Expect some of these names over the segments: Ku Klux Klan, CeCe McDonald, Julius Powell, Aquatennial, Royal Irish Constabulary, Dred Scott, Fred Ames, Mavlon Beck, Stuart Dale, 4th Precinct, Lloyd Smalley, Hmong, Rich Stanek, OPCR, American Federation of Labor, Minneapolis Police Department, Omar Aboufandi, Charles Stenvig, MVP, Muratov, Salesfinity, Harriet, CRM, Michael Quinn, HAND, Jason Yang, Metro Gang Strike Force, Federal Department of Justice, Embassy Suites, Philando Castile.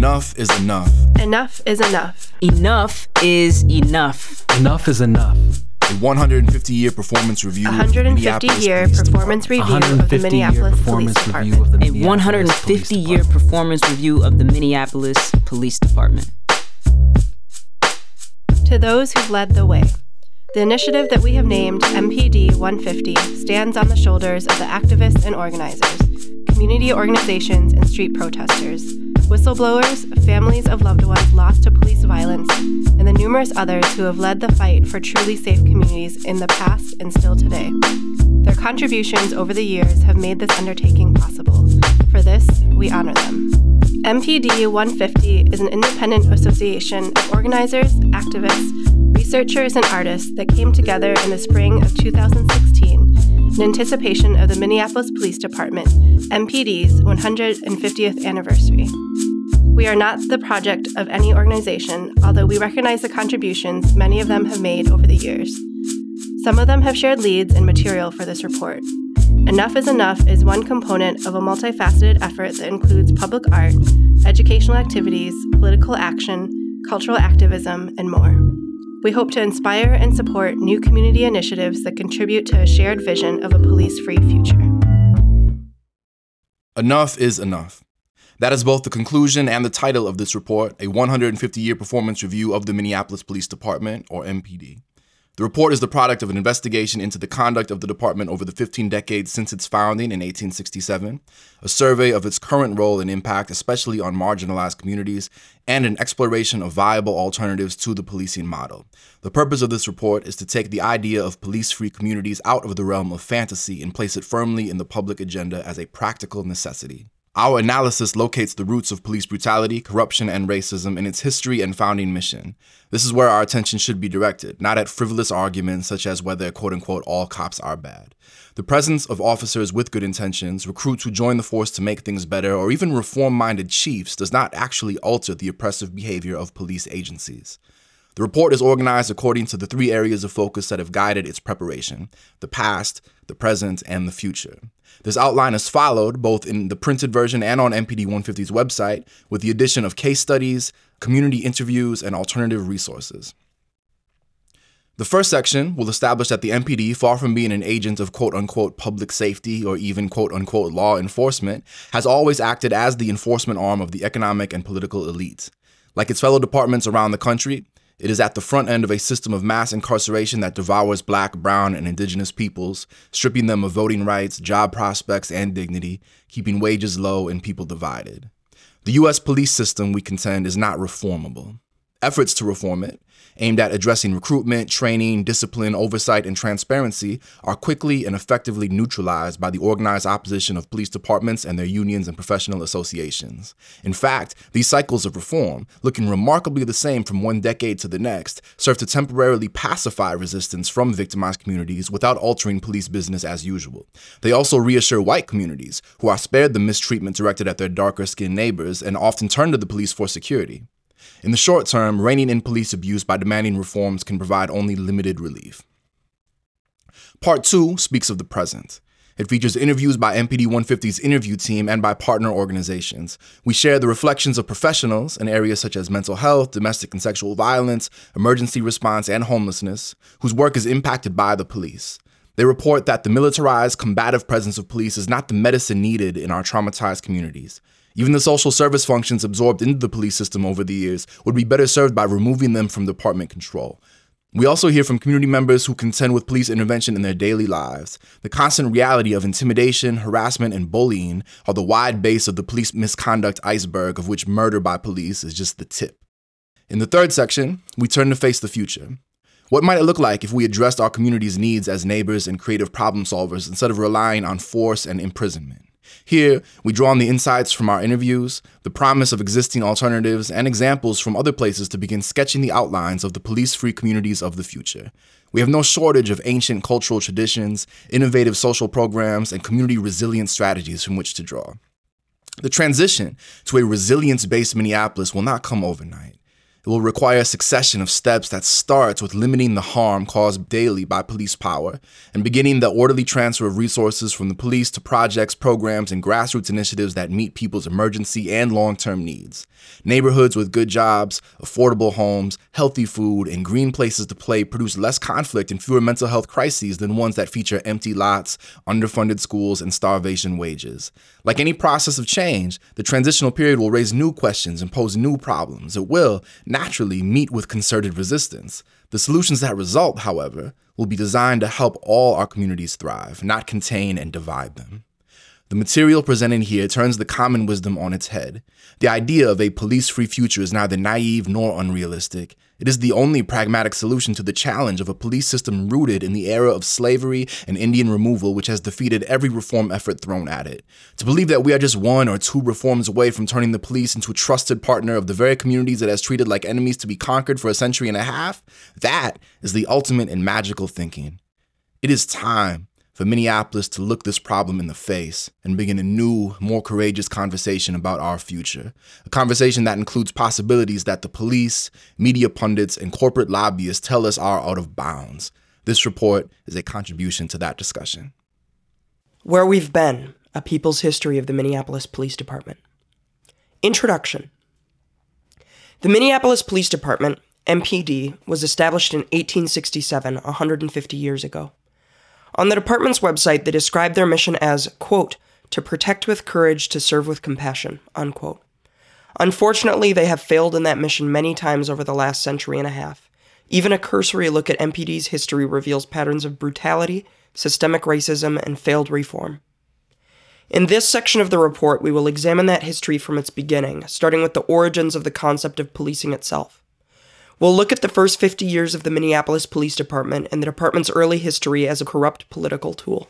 Enough is enough. Enough is enough. Enough is enough. Enough is enough. A 150-year performance review of the Minneapolis Police Department. A 150-year performance review of the Minneapolis Police Department. To those who've led the way. The initiative that we have named MPD 150 stands on the shoulders of the activists and organizers, community organizations and street protesters, whistleblowers, families of loved ones lost to police violence, and the numerous others who have led the fight for truly safe communities in the past and still today. Their contributions over the years have made this undertaking possible. For this, we honor them. MPD 150 is an independent association of organizers, activists, researchers and artists that came together in the spring of 2016 in anticipation of the Minneapolis Police Department, MPD's 150th anniversary. We are not the project of any organization, although we recognize the contributions many of them have made over the years. Some of them have shared leads and material for this report. Enough is Enough is one component of a multifaceted effort that includes public art, educational activities, political action, cultural activism, and more. We hope to inspire and support new community initiatives that contribute to a shared vision of a police-free future. Enough is enough. That is both the conclusion and the title of this report, a 150-year performance review of the Minneapolis Police Department, or MPD. The report is the product of an investigation into the conduct of the department over the 15 decades since its founding in 1867, a survey of its current role and impact, especially on marginalized communities, and an exploration of viable alternatives to the policing model. The purpose of this report is to take the idea of police-free communities out of the realm of fantasy and place it firmly in the public agenda as a practical necessity. Our analysis locates the roots of police brutality, corruption, and racism in its history and founding mission. This is where our attention should be directed, not at frivolous arguments such as whether, quote-unquote, all cops are bad. The presence of officers with good intentions, recruits who join the force to make things better, or even reform-minded chiefs does not actually alter the oppressive behavior of police agencies. The report is organized according to the three areas of focus that have guided its preparation: the past, the present, and the future. This outline is followed both in the printed version and on MPD 150's website with the addition of case studies, community interviews, and alternative resources. The first section will establish that the MPD, far from being an agent of quote-unquote public safety or even quote-unquote law enforcement, has always acted as the enforcement arm of the economic and political elite. Like its fellow departments around the country, it is at the front end of a system of mass incarceration that devours Black, Brown, and Indigenous peoples, stripping them of voting rights, job prospects, and dignity, keeping wages low and people divided. The U.S. police system, we contend, is not reformable. Efforts to reform it, aimed at addressing recruitment, training, discipline, oversight, and transparency, are quickly and effectively neutralized by the organized opposition of police departments and their unions and professional associations. In fact, these cycles of reform, looking remarkably the same from one decade to the next, serve to temporarily pacify resistance from victimized communities without altering police business as usual. They also reassure white communities, who are spared the mistreatment directed at their darker-skinned neighbors and often turn to the police for security. In the short term, reining in police abuse by demanding reforms can provide only limited relief. Part 2 speaks of the present. It features interviews by MPD 150's interview team and by partner organizations. We share the reflections of professionals in areas such as mental health, domestic and sexual violence, emergency response, and homelessness, whose work is impacted by the police. They report that the militarized, combative presence of police is not the medicine needed in our traumatized communities. Even the social service functions absorbed into the police system over the years would be better served by removing them from department control. We also hear from community members who contend with police intervention in their daily lives. The constant reality of intimidation, harassment, and bullying are the wide base of the police misconduct iceberg, of which murder by police is just the tip. In the third section, we turn to face the future. What might it look like if we addressed our community's needs as neighbors and creative problem solvers instead of relying on force and imprisonment? Here, we draw on the insights from our interviews, the promise of existing alternatives, and examples from other places to begin sketching the outlines of the police-free communities of the future. We have no shortage of ancient cultural traditions, innovative social programs, and community resilience strategies from which to draw. The transition to a resilience-based Minneapolis will not come overnight. It will require a succession of steps that starts with limiting the harm caused daily by police power and beginning the orderly transfer of resources from the police to projects, programs, and grassroots initiatives that meet people's emergency and long-term needs. Neighborhoods with good jobs, affordable homes, healthy food, and green places to play produce less conflict and fewer mental health crises than ones that feature empty lots, underfunded schools, and starvation wages. Like any process of change, the transitional period will raise new questions and pose new problems. It will, naturally, meet with concerted resistance. The solutions that result, however, will be designed to help all our communities thrive, not contain and divide them. The material presented here turns the common wisdom on its head. The idea of a police-free future is neither naive nor unrealistic. It is the only pragmatic solution to the challenge of a police system rooted in the era of slavery and Indian removal, which has defeated every reform effort thrown at it. To believe that we are just one or two reforms away from turning the police into a trusted partner of the very communities it has treated like enemies to be conquered for a century and a half, that is the ultimate in magical thinking. It is time for Minneapolis to look this problem in the face and begin a new, more courageous conversation about our future. A conversation that includes possibilities that the police, media pundits, and corporate lobbyists tell us are out of bounds. This report is a contribution to that discussion. Where We've Been, A People's History of the Minneapolis Police Department. Introduction. The Minneapolis Police Department, MPD, was established in 1867, 150 years ago. On the department's website, they describe their mission as, quote, to protect with courage, to serve with compassion, unquote. Unfortunately, they have failed in that mission many times over the last century and a half. Even a cursory look at MPD's history reveals patterns of brutality, systemic racism, and failed reform. In this section of the report, we will examine that history from its beginning, starting with the origins of the concept of policing itself. We'll look at the first 50 years of the Minneapolis Police Department and the department's early history as a corrupt political tool.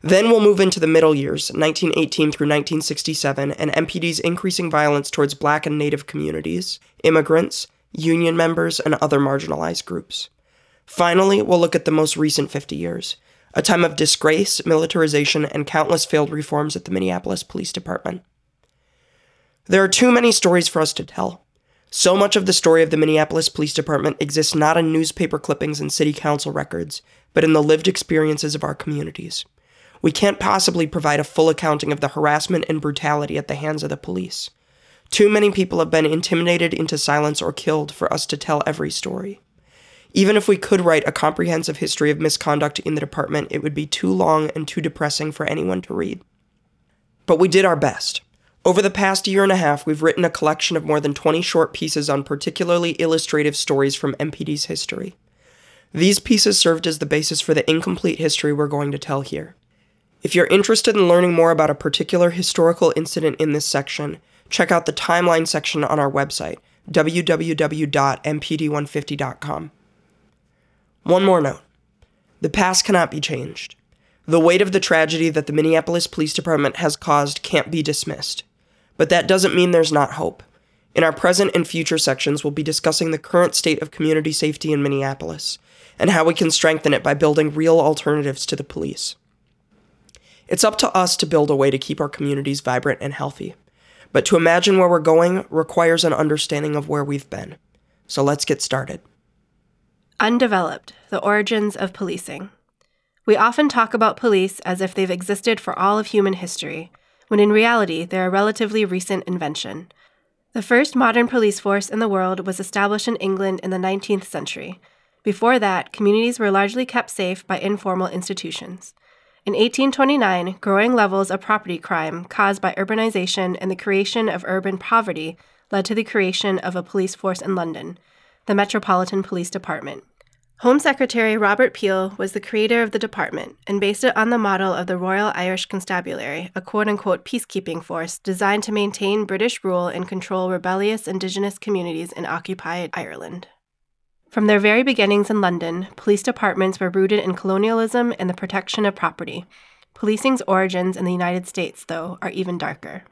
Then we'll move into the middle years, 1918 through 1967, and MPD's increasing violence towards Black and Native communities, immigrants, union members, and other marginalized groups. Finally, we'll look at the most recent 50 years, a time of disgrace, militarization, and countless failed reforms at the Minneapolis Police Department. There are too many stories for us to tell. So much of the story of the Minneapolis Police Department exists not in newspaper clippings and city council records, but in the lived experiences of our communities. We can't possibly provide a full accounting of the harassment and brutality at the hands of the police. Too many people have been intimidated into silence or killed for us to tell every story. Even if we could write a comprehensive history of misconduct in the department, it would be too long and too depressing for anyone to read. But we did our best. Over the past year and a half, we've written a collection of more than 20 short pieces on particularly illustrative stories from MPD's history. These pieces served as the basis for the incomplete history we're going to tell here. If you're interested in learning more about a particular historical incident in this section, check out the timeline section on our website, www.mpd150.com. One more note. The past cannot be changed. The weight of the tragedy that the Minneapolis Police Department has caused can't be dismissed. But that doesn't mean there's not hope. In our present and future sections, we'll be discussing the current state of community safety in Minneapolis and how we can strengthen it by building real alternatives to the police. It's up to us to build a way to keep our communities vibrant and healthy. But to imagine where we're going requires an understanding of where we've been. So let's get started. Undeveloped, the origins of policing. We often talk about police as if they've existed for all of human history, when in reality, they're a relatively recent invention. The first modern police force in the world was established in England in the 19th century. Before that, communities were largely kept safe by informal institutions. In 1829, growing levels of property crime caused by urbanization and the creation of urban poverty led to the creation of a police force in London, the Metropolitan Police Department. Home Secretary Robert Peel was the creator of the department and based it on the model of the Royal Irish Constabulary, a quote-unquote peacekeeping force designed to maintain British rule and control rebellious indigenous communities in occupied Ireland. From their very beginnings in London, police departments were rooted in colonialism and the protection of property. Policing's origins in the United States, though, are even darker.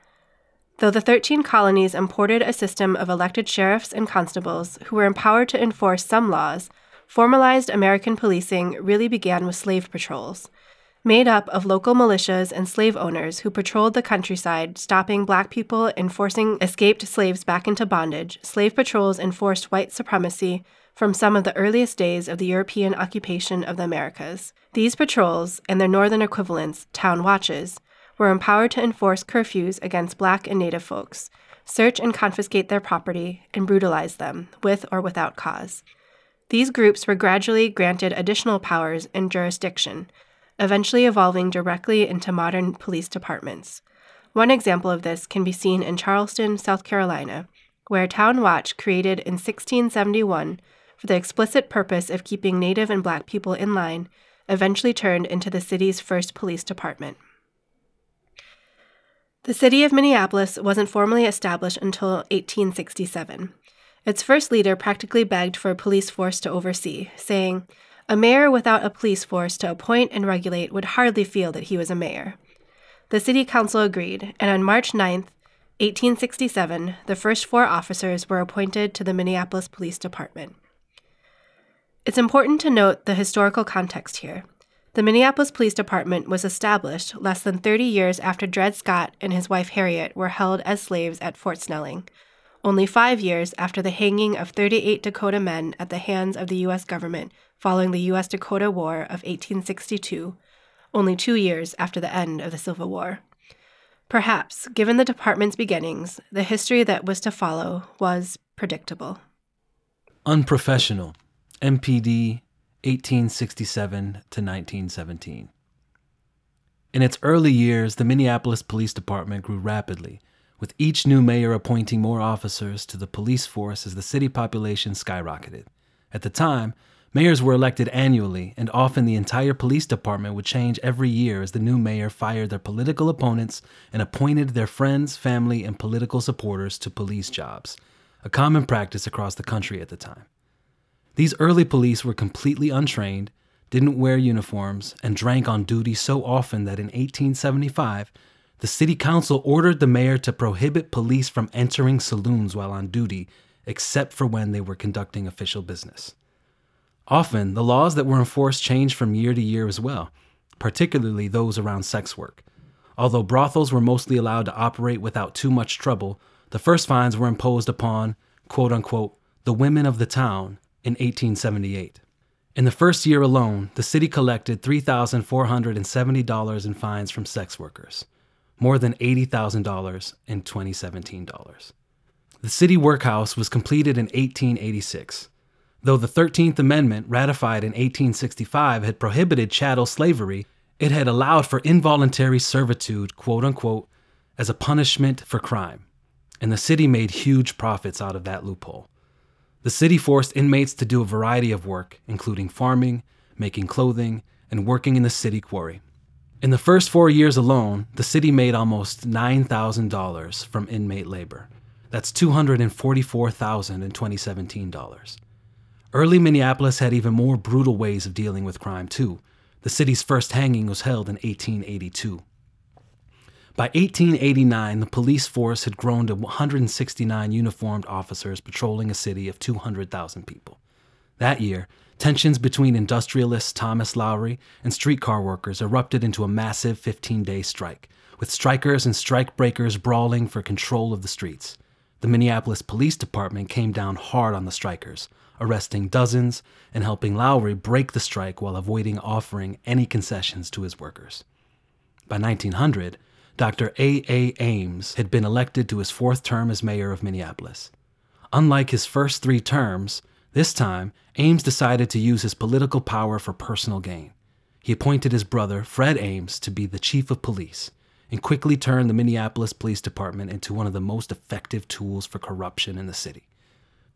Though the 13 colonies imported a system of elected sheriffs and constables who were empowered to enforce some laws, formalized American policing really began with slave patrols. made up of local militias and slave owners who patrolled the countryside, stopping black people and forcing escaped slaves back into bondage. Slave patrols enforced white supremacy from some of the earliest days of the European occupation of the Americas. These patrols, and their northern equivalents, town watches, were empowered to enforce curfews against black and native folks, search and confiscate their property, and brutalize them, with or without cause. These groups were gradually granted additional powers and jurisdiction, eventually evolving directly into modern police departments. One example of this can be seen in Charleston, South Carolina, where town watch, created in 1671 for the explicit purpose of keeping Native and Black people in line, eventually turned into the city's first police department. The city of Minneapolis wasn't formally established until 1867. Its first leader practically begged for a police force to oversee, saying, "A mayor without a police force to appoint and regulate would hardly feel that he was a mayor." The city council agreed, and on March 9, 1867, the first 4 officers were appointed to the Minneapolis Police Department. It's important to note the historical context here. The Minneapolis Police Department was established less than 30 years after Dred Scott and his wife Harriet were held as slaves at Fort Snelling, only 5 years after the hanging of 38 Dakota men at the hands of the U.S. government following the U.S.-Dakota War of 1862, only 2 years after the end of the Civil War. Perhaps, given the department's beginnings, the history that was to follow was predictable. Unprofessional. MPD. 1867 to 1917. In its early years, the Minneapolis Police Department grew rapidly, with each new mayor appointing more officers to the police force as the city population skyrocketed. At the time, mayors were elected annually, and often the entire police department would change every year as the new mayor fired their political opponents and appointed their friends, family, and political supporters to police jobs, a common practice across the country at the time. These early police were completely untrained, didn't wear uniforms, and drank on duty so often that in 1875, the city council ordered the mayor to prohibit police from entering saloons while on duty, except for when they were conducting official business. Often, the laws that were enforced changed from year to year as well, particularly those around sex work. Although brothels were mostly allowed to operate without too much trouble, the first fines were imposed upon, quote-unquote, the women of the town, in 1878. In the first year alone, the city collected $3,470 in fines from sex workers, more than $80,000 in 2017 dollars. The city workhouse was completed in 1886. Though the 13th Amendment, ratified in 1865, had prohibited chattel slavery, it had allowed for involuntary servitude, quote-unquote, as a punishment for crime, and the city made huge profits out of that loophole. The city forced inmates to do a variety of work, including farming, making clothing, and working in the city quarry. In the first 4 years alone, the city made almost $9,000 from inmate labor. That's $244,000 in 2017 dollars. Early Minneapolis had even more brutal ways of dealing with crime, too. The city's first hanging was held in 1882. By 1889, the police force had grown to 169 uniformed officers patrolling a city of 200,000 people. That year, tensions between industrialist Thomas Lowry and streetcar workers erupted into a massive 15-day strike, with strikers and strikebreakers brawling for control of the streets. The Minneapolis Police Department came down hard on the strikers, arresting dozens and helping Lowry break the strike while avoiding offering any concessions to his workers. By 1900, Dr. A. Ames had been elected to his 4th term as mayor of Minneapolis. Unlike his first 3 terms, this time, Ames decided to use his political power for personal gain. He appointed his brother, Fred Ames, to be the chief of police, and quickly turned the Minneapolis Police Department into one of the most effective tools for corruption in the city.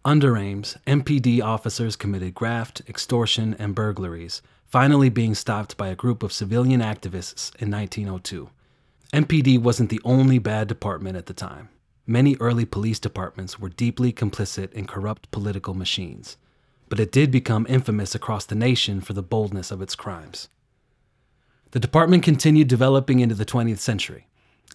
Under Ames, MPD officers committed graft, extortion, and burglaries, finally being stopped by a group of civilian activists in 1902. MPD wasn't the only bad department at the time. Many early police departments were deeply complicit in corrupt political machines, but it did become infamous across the nation for the boldness of its crimes. The department continued developing into the 20th century.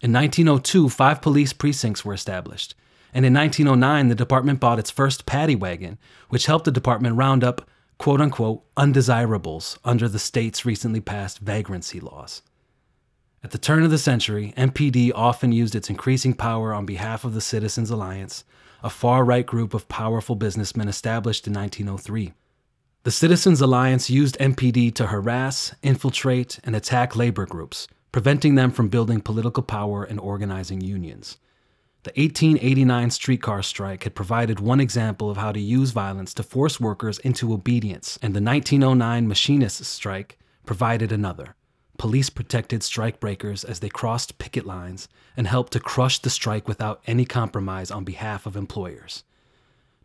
In 1902, 5 police precincts were established, and in 1909, the department bought its first paddy wagon, which helped the department round up, quote-unquote undesirables under the state's recently passed vagrancy laws. At the turn of the century, MPD often used its increasing power on behalf of the Citizens' Alliance, a far-right group of powerful businessmen established in 1903. The Citizens' Alliance used MPD to harass, infiltrate, and attack labor groups, preventing them from building political power and organizing unions. The 1889 streetcar strike had provided one example of how to use violence to force workers into obedience, and the 1909 machinists' strike provided another. Police protected strikebreakers as they crossed picket lines and helped to crush the strike without any compromise on behalf of employers.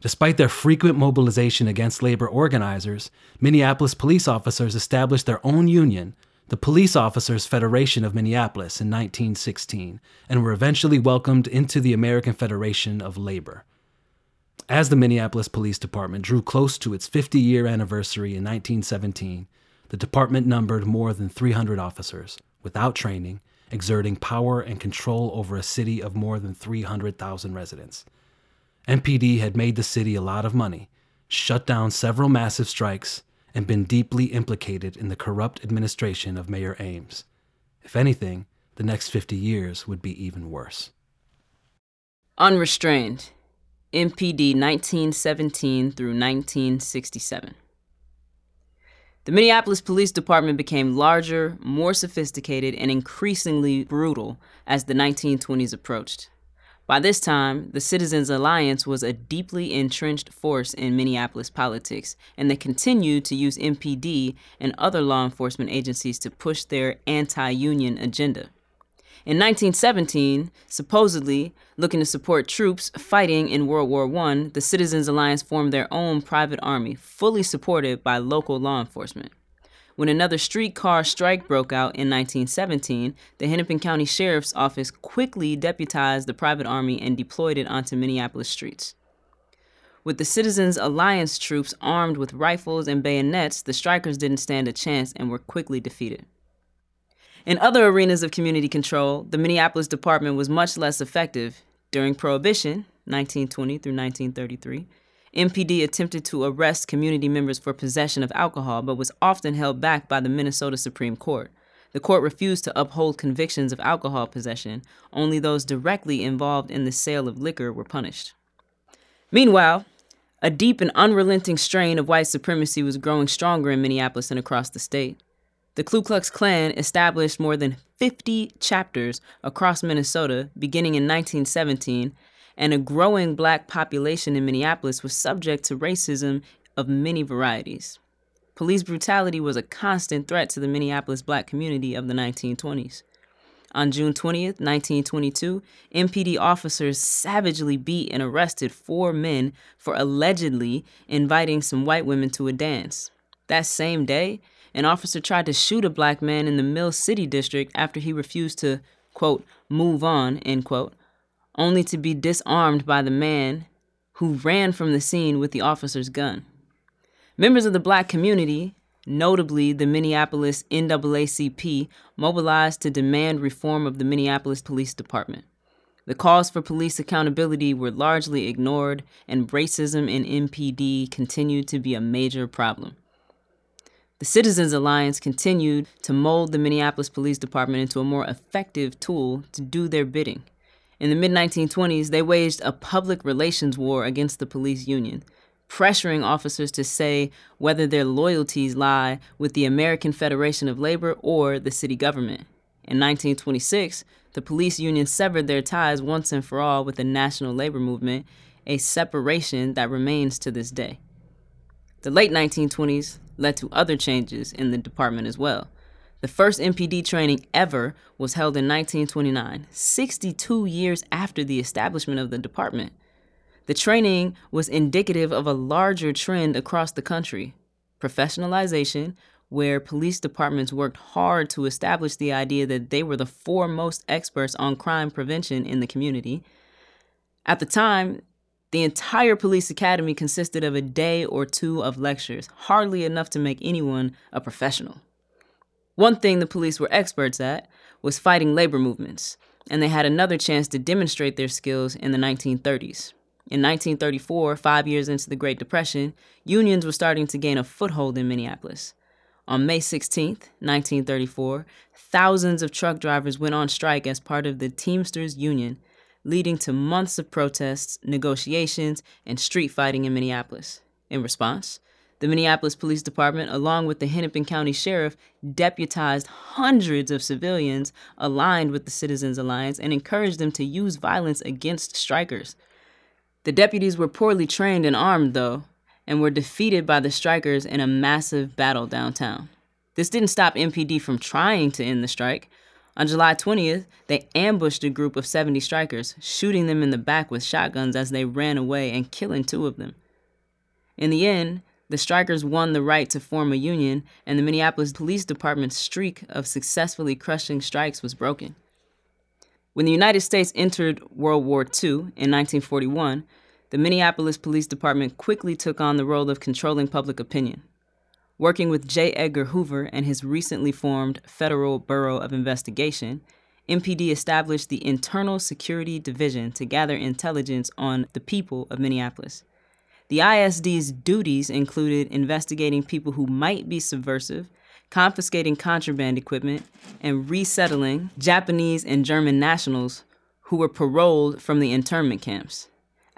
Despite their frequent mobilization against labor organizers, Minneapolis police officers established their own union, the Police Officers' Federation of Minneapolis, in 1916, and were eventually welcomed into the American Federation of Labor. As the Minneapolis Police Department drew close to its 50-year anniversary in 1917, the department numbered more than 300 officers, without training, exerting power and control over a city of more than 300,000 residents. MPD had made the city a lot of money, shut down several massive strikes, and been deeply implicated in the corrupt administration of Mayor Ames. If anything, the next 50 years would be even worse. Unrestrained. MPD 1917 through 1967. The Minneapolis Police Department became larger, more sophisticated, and increasingly brutal as the 1920s approached. By this time, the Citizens' Alliance was a deeply entrenched force in Minneapolis politics, and they continued to use MPD and other law enforcement agencies to push their anti-union agenda. In 1917, supposedly looking to support troops fighting in World War I, the Citizens' Alliance formed their own private army, fully supported by local law enforcement. When another streetcar strike broke out in 1917, the Hennepin County Sheriff's Office quickly deputized the private army and deployed it onto Minneapolis streets. With the Citizens' Alliance troops armed with rifles and bayonets, the strikers didn't stand a chance and were quickly defeated. In other arenas of community control, the Minneapolis department was much less effective. During Prohibition, 1920 through 1933, MPD attempted to arrest community members for possession of alcohol, but was often held back by the Minnesota Supreme Court. The court refused to uphold convictions of alcohol possession. Only those directly involved in the sale of liquor were punished. Meanwhile, a deep and unrelenting strain of white supremacy was growing stronger in Minneapolis and across the state. The Ku Klux Klan established more than 50 chapters across Minnesota beginning in 1917, and a growing black population in Minneapolis was subject to racism of many varieties. Police brutality was a constant threat to the Minneapolis black community of the 1920s. On June 20th, 1922, MPD officers savagely beat and arrested 4 men for allegedly inviting some white women to a dance. That same day, an officer tried to shoot a black man in the Mill City district after he refused to, quote, move on, end quote, only to be disarmed by the man who ran from the scene with the officer's gun. Members of the black community, notably the Minneapolis NAACP, mobilized to demand reform of the Minneapolis Police Department. The calls for police accountability were largely ignored, and racism in MPD continued to be a major problem. The Citizens' Alliance continued to mold the Minneapolis Police Department into a more effective tool to do their bidding. In the mid-1920s, they waged a public relations war against the police union, pressuring officers to say whether their loyalties lie with the American Federation of Labor or the city government. In 1926, the police union severed their ties once and for all with the national labor movement, a separation that remains to this day. The late 1920s led to other changes in the department as well. The first MPD training ever was held in 1929, 62 years after the establishment of the department. The training was indicative of a larger trend across the country, professionalization, where police departments worked hard to establish the idea that they were the foremost experts on crime prevention in the community. At the time, the entire police academy consisted of a day or two of lectures, hardly enough to make anyone a professional. One thing the police were experts at was fighting labor movements, and they had another chance to demonstrate their skills in the 1930s. In 1934, 5 years into the Great Depression, unions were starting to gain a foothold in Minneapolis. On May 16, 1934, thousands of truck drivers went on strike as part of the Teamsters Union, leading to months of protests, negotiations, and street fighting in Minneapolis. In response, the Minneapolis Police Department, along with the Hennepin County Sheriff, deputized hundreds of civilians aligned with the Citizens' Alliance and encouraged them to use violence against strikers. The deputies were poorly trained and armed, though, and were defeated by the strikers in a massive battle downtown. This didn't stop MPD from trying to end the strike. On July 20th, they ambushed a group of 70 strikers, shooting them in the back with shotguns as they ran away and killing 2 of them. In the end, the strikers won the right to form a union, and the Minneapolis Police Department's streak of successfully crushing strikes was broken. When the United States entered World War II in 1941, the Minneapolis Police Department quickly took on the role of controlling public opinion, working with J. Edgar Hoover and his recently formed Federal Bureau of Investigation. MPD established the Internal Security Division to gather intelligence on the people of Minneapolis. The ISD's duties included investigating people who might be subversive, confiscating contraband equipment, and resettling Japanese and German nationals who were paroled from the internment camps.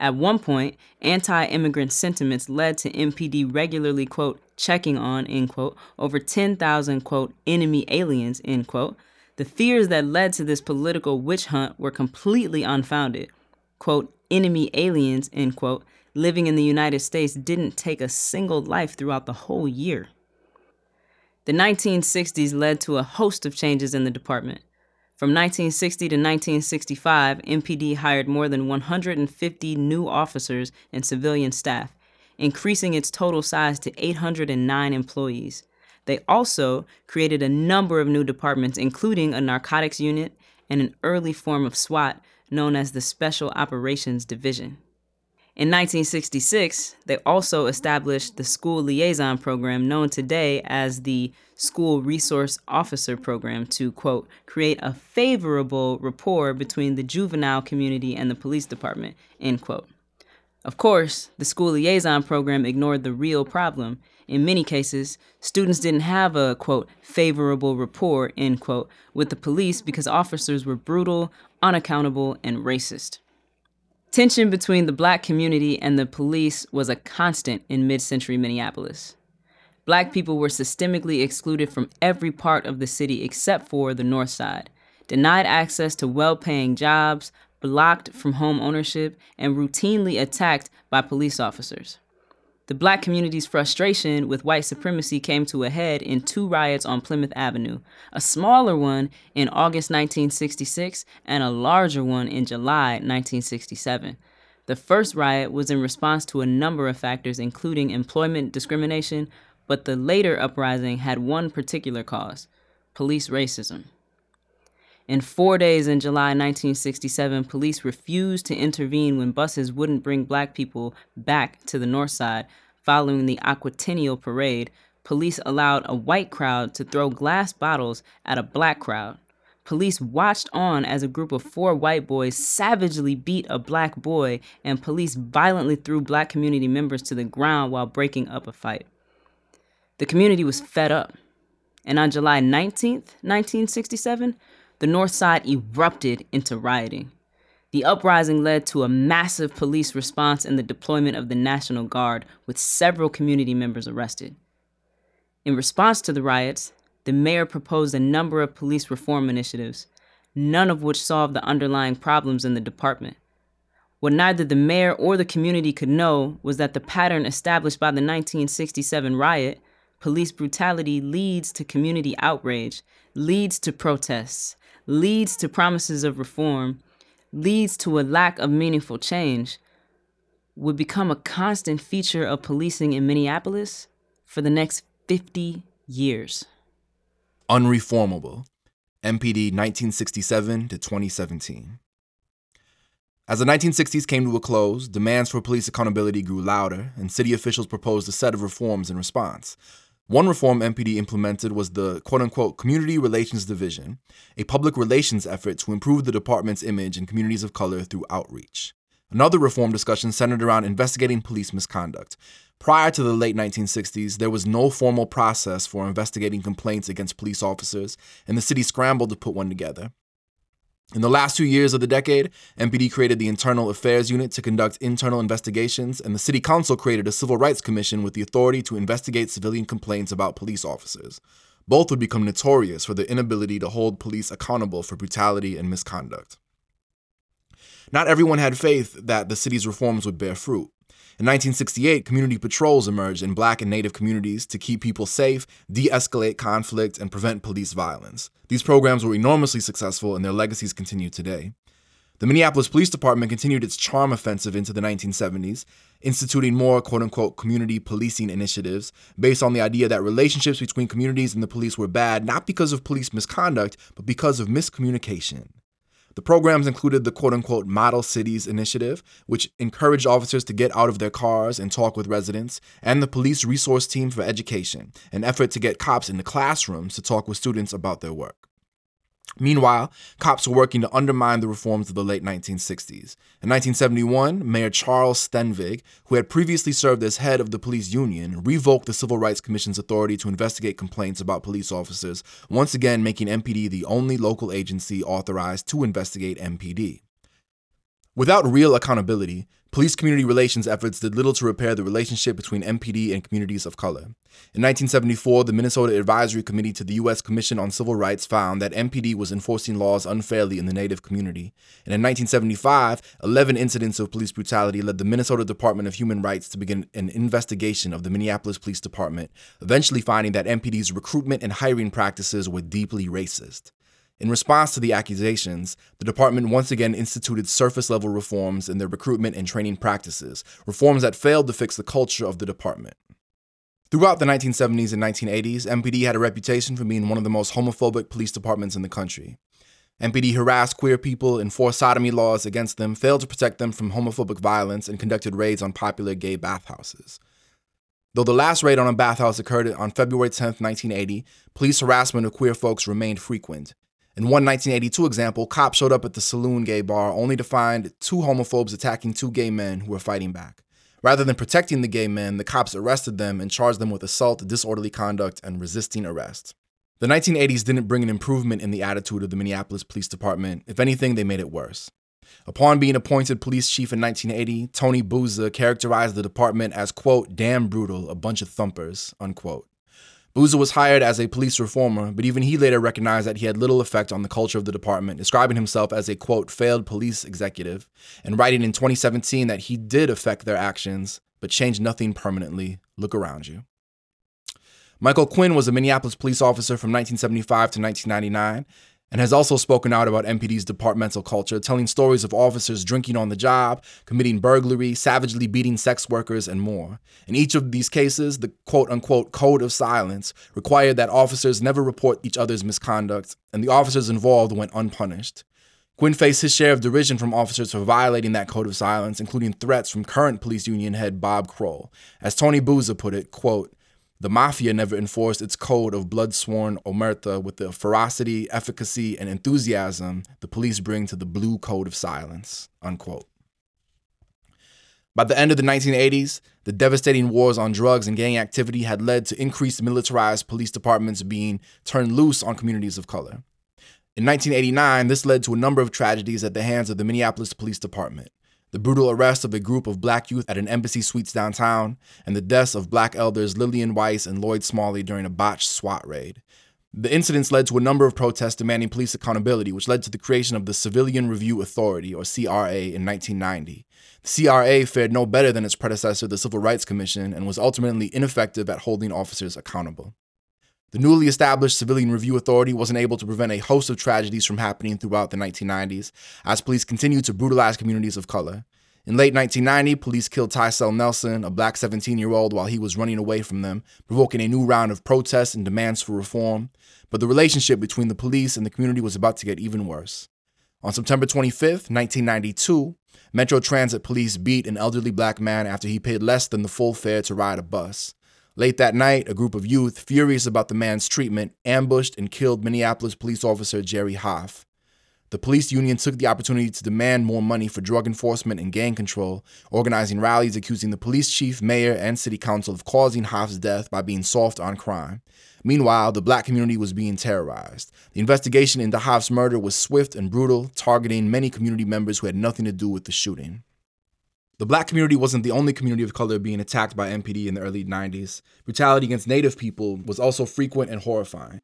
At one point, anti-immigrant sentiments led to MPD regularly, quote, checking on, end quote, over 10,000, quote, enemy aliens, end quote. The fears that led to this political witch hunt were completely unfounded. Quote, enemy aliens, end quote, living in the United States didn't take a single life throughout the whole year. The 1960s led to a host of changes in the department. From 1960 to 1965, MPD hired more than 150 new officers and civilian staff, increasing its total size to 809 employees. They also created a number of new departments, including a narcotics unit and an early form of SWAT known as the Special Operations Division. In 1966, they also established the School Liaison Program, known today as the School Resource Officer Program, to, quote, create a favorable rapport between the juvenile community and the police department, end quote. Of course, the School Liaison Program ignored the real problem. In many cases, students didn't have a, quote, favorable rapport, end quote, with the police because officers were brutal, unaccountable, and racist. Tension between the Black community and the police was a constant in mid-century Minneapolis. Black people were systemically excluded from every part of the city except for the North Side, denied access to well-paying jobs, blocked from home ownership, and routinely attacked by police officers. The Black community's frustration with white supremacy came to a head in 2 riots on Plymouth Avenue, a smaller one in August 1966 and a larger one in July 1967. The first riot was in response to a number of factors, including employment discrimination, but the later uprising had one particular cause: police racism. In 4 days in July 1967, police refused to intervene when buses wouldn't bring Black people back to the North Side. Following the Aquatennial Parade, police allowed a white crowd to throw glass bottles at a Black crowd. Police watched on as a group of 4 white boys savagely beat a Black boy, and police violently threw Black community members to the ground while breaking up a fight. The community was fed up, and on July 19, 1967, the North Side erupted into rioting. The uprising led to a massive police response and the deployment of the National Guard, with several community members arrested. In response to the riots, the mayor proposed a number of police reform initiatives, none of which solved the underlying problems in the department. What neither the mayor or the community could know was that the pattern established by the 1967 riot, police brutality, leads to community outrage, leads to protests, leads to promises of reform, leads to a lack of meaningful change, would become a constant feature of policing in Minneapolis for the next 50 years. Unreformable, MPD 1967 to 2017. As the 1960s came to a close, demands for police accountability grew louder, and city officials proposed a set of reforms in response. One reform MPD implemented was the quote-unquote Community Relations Division, a public relations effort to improve the department's image in communities of color through outreach. Another reform discussion centered around investigating police misconduct. Prior to the late 1960s, there was no formal process for investigating complaints against police officers, and the city scrambled to put one together. In the last 2 years of the decade, MPD created the Internal Affairs Unit to conduct internal investigations, and the City Council created a Civil Rights Commission with the authority to investigate civilian complaints about police officers. Both would become notorious for their inability to hold police accountable for brutality and misconduct. Not everyone had faith that the city's reforms would bear fruit. In 1968, community patrols emerged in Black and Native communities to keep people safe, de-escalate conflict, and prevent police violence. These programs were enormously successful, and their legacies continue today. The Minneapolis Police Department continued its charm offensive into the 1970s, instituting more quote-unquote community policing initiatives based on the idea that relationships between communities and the police were bad, not because of police misconduct, but because of miscommunication. The programs included the quote-unquote Model Cities Initiative, which encouraged officers to get out of their cars and talk with residents, and the Police Resource Team for Education, an effort to get cops into classrooms to talk with students about their work. Meanwhile, cops were working to undermine the reforms of the late 1960s. In 1971, Mayor Charles Stenvig, who had previously served as head of the police union, revoked the Civil Rights Commission's authority to investigate complaints about police officers, once again making MPD the only local agency authorized to investigate MPD. Without real accountability, police community relations efforts did little to repair the relationship between MPD and communities of color. In 1974, the Minnesota Advisory Committee to the U.S. Commission on Civil Rights found that MPD was enforcing laws unfairly in the Native community. And in 1975, 11 incidents of police brutality led the Minnesota Department of Human Rights to begin an investigation of the Minneapolis Police Department, eventually finding that MPD's recruitment and hiring practices were deeply racist. In response to the accusations, the department once again instituted surface-level reforms in their recruitment and training practices, reforms that failed to fix the culture of the department. Throughout the 1970s and 1980s, MPD had a reputation for being one of the most homophobic police departments in the country. MPD harassed queer people, enforced sodomy laws against them, failed to protect them from homophobic violence, and conducted raids on popular gay bathhouses. Though the last raid on a bathhouse occurred on February 10, 1980, police harassment of queer folks remained frequent. In one 1982 example, cops showed up at the Saloon gay bar only to find two homophobes attacking two gay men who were fighting back. Rather than protecting the gay men, the cops arrested them and charged them with assault, disorderly conduct, and resisting arrest. The 1980s didn't bring an improvement in the attitude of the Minneapolis Police Department. If anything, they made it worse. Upon being appointed police chief in 1980, Tony Bouza characterized the department as, quote, damn brutal, a bunch of thumpers, unquote. Bouza was hired as a police reformer, but even he later recognized that he had little effect on the culture of the department, describing himself as a, quote, failed police executive, and writing in 2017 that he did affect their actions, but changed nothing permanently. Look around you. Michael Quinn was a Minneapolis police officer from 1975 to 1999, and has also spoken out about MPD's departmental culture, telling stories of officers drinking on the job, committing burglary, savagely beating sex workers, and more. In each of these cases, the quote-unquote code of silence required that officers never report each other's misconduct, and the officers involved went unpunished. Quinn faced his share of derision from officers for violating that code of silence, including threats from current police union head Bob Kroll. As Tony Bouza put it, quote, the mafia never enforced its code of blood-sworn omerta with the ferocity, efficacy, and enthusiasm the police bring to the blue code of silence, unquote. By the end of the 1980s, the devastating wars on drugs and gang activity had led to increased militarized police departments being turned loose on communities of color. In 1989, this led to a number of tragedies at the hands of the Minneapolis Police Department. The brutal arrest of a group of black youth at an embassy suites downtown, and the deaths of black elders Lillian Weiss and Lloyd Smalley during a botched SWAT raid. The incidents led to a number of protests demanding police accountability, which led to the creation of the Civilian Review Authority, or CRA, in 1990. The CRA fared no better than its predecessor, the Civil Rights Commission, and was ultimately ineffective at holding officers accountable. The newly established Civilian Review Authority wasn't able to prevent a host of tragedies from happening throughout the 1990s, as police continued to brutalize communities of color. In late 1990, police killed Tysell Nelson, a black 17-year-old, while he was running away from them, provoking a new round of protests and demands for reform. But the relationship between the police and the community was about to get even worse. On September 25th, 1992, Metro Transit police beat an elderly black man after he paid less than the full fare to ride a bus. Late that night, a group of youth, furious about the man's treatment, ambushed and killed Minneapolis police officer Jerry Hoff. The police union took the opportunity to demand more money for drug enforcement and gang control, organizing rallies accusing the police chief, mayor, and city council of causing Hoff's death by being soft on crime. Meanwhile, the black community was being terrorized. The investigation into Hoff's murder was swift and brutal, targeting many community members who had nothing to do with the shooting. The black community wasn't the only community of color being attacked by MPD in the early 90s. Brutality against Native people was also frequent and horrifying.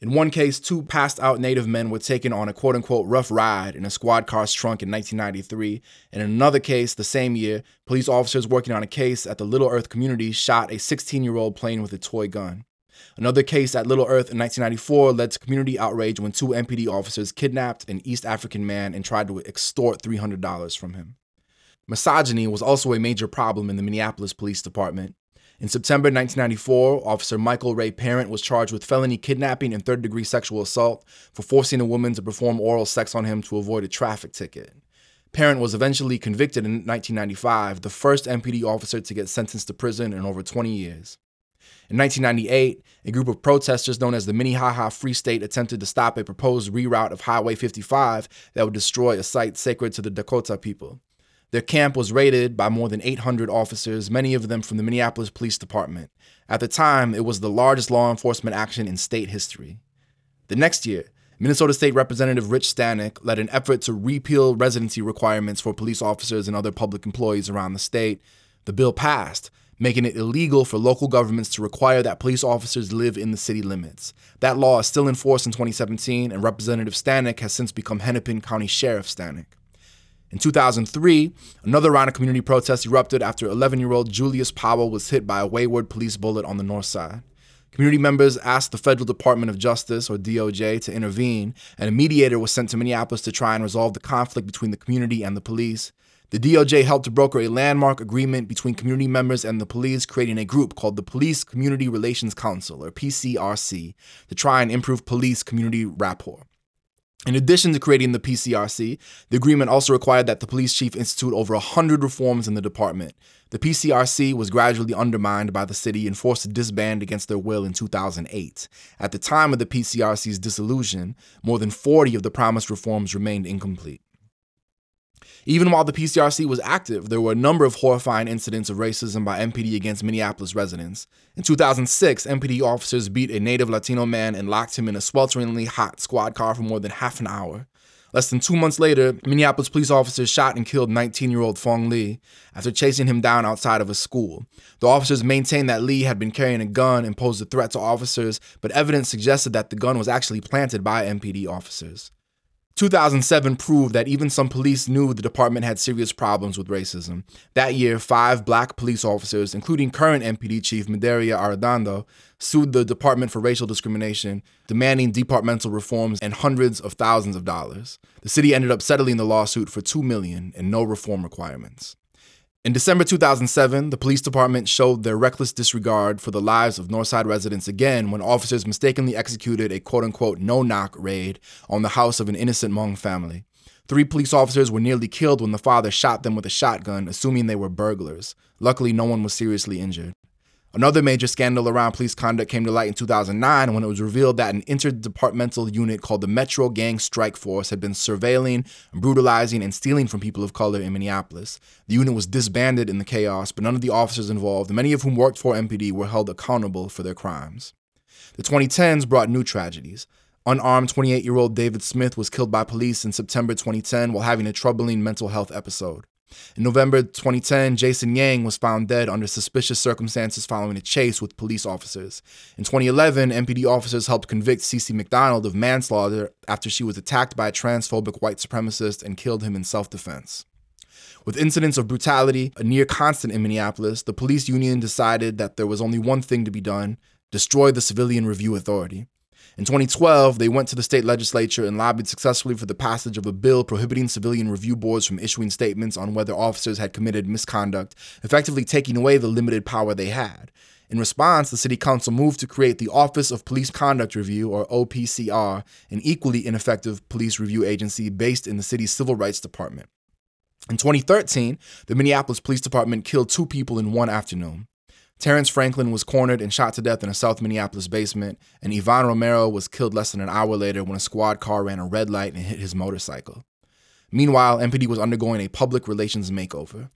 In one case, two passed-out Native men were taken on a quote-unquote rough ride in a squad car's trunk in 1993, and in another case, the same year, police officers working on a case at the Little Earth community shot a 16-year-old playing with a toy gun. Another case at Little Earth in 1994 led to community outrage when two MPD officers kidnapped an East African man and tried to extort $300 from him. Misogyny was also a major problem in the Minneapolis Police Department. In September 1994, Officer Michael Ray Parent was charged with felony kidnapping and third-degree sexual assault for forcing a woman to perform oral sex on him to avoid a traffic ticket. Parent was eventually convicted in 1995, the first MPD officer to get sentenced to prison in over 20 years. In 1998, a group of protesters known as the Minnehaha Free State attempted to stop a proposed reroute of Highway 55 that would destroy a site sacred to the Dakota people. Their camp was raided by more than 800 officers, many of them from the Minneapolis Police Department. At the time, it was the largest law enforcement action in state history. The next year, Minnesota State Representative Rich Stanek led an effort to repeal residency requirements for police officers and other public employees around the state. The bill passed, making it illegal for local governments to require that police officers live in the city limits. That law is still in force in 2017, and Representative Stanek has since become Hennepin County Sheriff Stanek. In 2003, another round of community protests erupted after 11-year-old Julius Powell was hit by a wayward police bullet on the north side. Community members asked the Federal Department of Justice, or DOJ, to intervene, and a mediator was sent to Minneapolis to try and resolve the conflict between the community and the police. The DOJ helped to broker a landmark agreement between community members and the police, creating a group called the Police Community Relations Council, or PCRC, to try and improve police-community rapport. In addition to creating the PCRC, the agreement also required that the police chief institute over 100 reforms in the department. The PCRC was gradually undermined by the city and forced to disband against their will in 2008. At the time of the PCRC's dissolution, more than 40 of the promised reforms remained incomplete. Even while the PCRC was active, there were a number of horrifying incidents of racism by MPD against Minneapolis residents. In 2006, MPD officers beat a Native Latino man and locked him in a swelteringly hot squad car for more than half an hour. Less than 2 months later, Minneapolis police officers shot and killed 19-year-old Fong Lee after chasing him down outside of a school. The officers maintained that Lee had been carrying a gun and posed a threat to officers, but evidence suggested that the gun was actually planted by MPD officers. 2007 proved that even some police knew the department had serious problems with racism. That year, 5 black police officers, including current MPD chief Medaria Arredondo, sued the department for racial discrimination, demanding departmental reforms and hundreds of thousands of dollars. The city ended up settling the lawsuit for $2 million and no reform requirements. In December 2007, the police department showed their reckless disregard for the lives of Northside residents again when officers mistakenly executed a quote-unquote no-knock raid on the house of an innocent Hmong family. 3 police officers were nearly killed when the father shot them with a shotgun, assuming they were burglars. Luckily, no one was seriously injured. Another major scandal around police conduct came to light in 2009 when it was revealed that an interdepartmental unit called the Metro Gang Strike Force had been surveilling, brutalizing, and stealing from people of color in Minneapolis. The unit was disbanded in the chaos, but none of the officers involved, many of whom worked for MPD, were held accountable for their crimes. The 2010s brought new tragedies. Unarmed 28-year-old David Smith was killed by police in September 2010 while having a troubling mental health episode. In November 2010, Jason Yang was found dead under suspicious circumstances following a chase with police officers. In 2011, MPD officers helped convict Cece McDonald of manslaughter after she was attacked by a transphobic white supremacist and killed him in self-defense. With incidents of brutality a near constant in Minneapolis, the police union decided that there was only one thing to be done: destroy the Civilian Review Authority. In 2012, they went to the state legislature and lobbied successfully for the passage of a bill prohibiting civilian review boards from issuing statements on whether officers had committed misconduct, effectively taking away the limited power they had. In response, the city council moved to create the Office of Police Conduct Review, or OPCR, an equally ineffective police review agency based in the city's Civil Rights Department. In 2013, the Minneapolis Police Department killed 2 people in one afternoon. Terrence Franklin was cornered and shot to death in a South Minneapolis basement, and Ivan Romero was killed less than an hour later when a squad car ran a red light and hit his motorcycle. Meanwhile, MPD was undergoing a public relations makeover.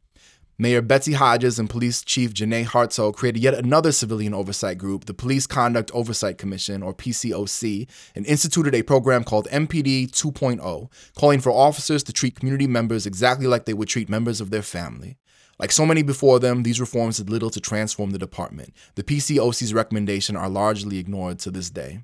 Mayor Betsy Hodges and Police Chief Janae Hartzell created yet another civilian oversight group, the Police Conduct Oversight Commission, or PCOC, and instituted a program called MPD 2.0, calling for officers to treat community members exactly like they would treat members of their family. Like so many before them, these reforms did little to transform the department. The PCOC's recommendations are largely ignored to this day.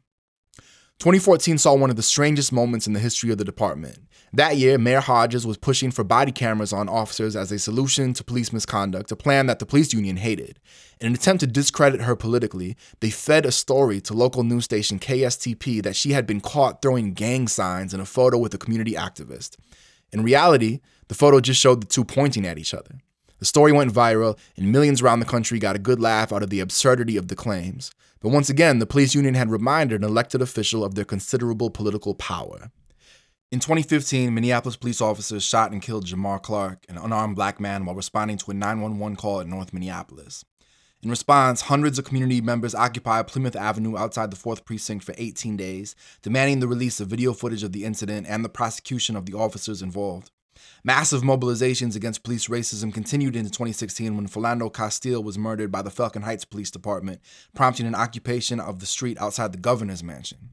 2014 saw one of the strangest moments in the history of the department. That year, Mayor Hodges was pushing for body cameras on officers as a solution to police misconduct, a plan that the police union hated. In an attempt to discredit her politically, they fed a story to local news station KSTP that she had been caught throwing gang signs in a photo with a community activist. In reality, the photo just showed the two pointing at each other. The story went viral, and millions around the country got a good laugh out of the absurdity of the claims. But once again, the police union had reminded an elected official of their considerable political power. In 2015, Minneapolis police officers shot and killed Jamar Clark, an unarmed black man, while responding to a 911 call in North Minneapolis. In response, hundreds of community members occupied Plymouth Avenue outside the 4th Precinct for 18 days, demanding the release of video footage of the incident and the prosecution of the officers involved. Massive mobilizations against police racism continued into 2016 when Philando Castile was murdered by the Falcon Heights Police Department, prompting an occupation of the street outside the governor's mansion.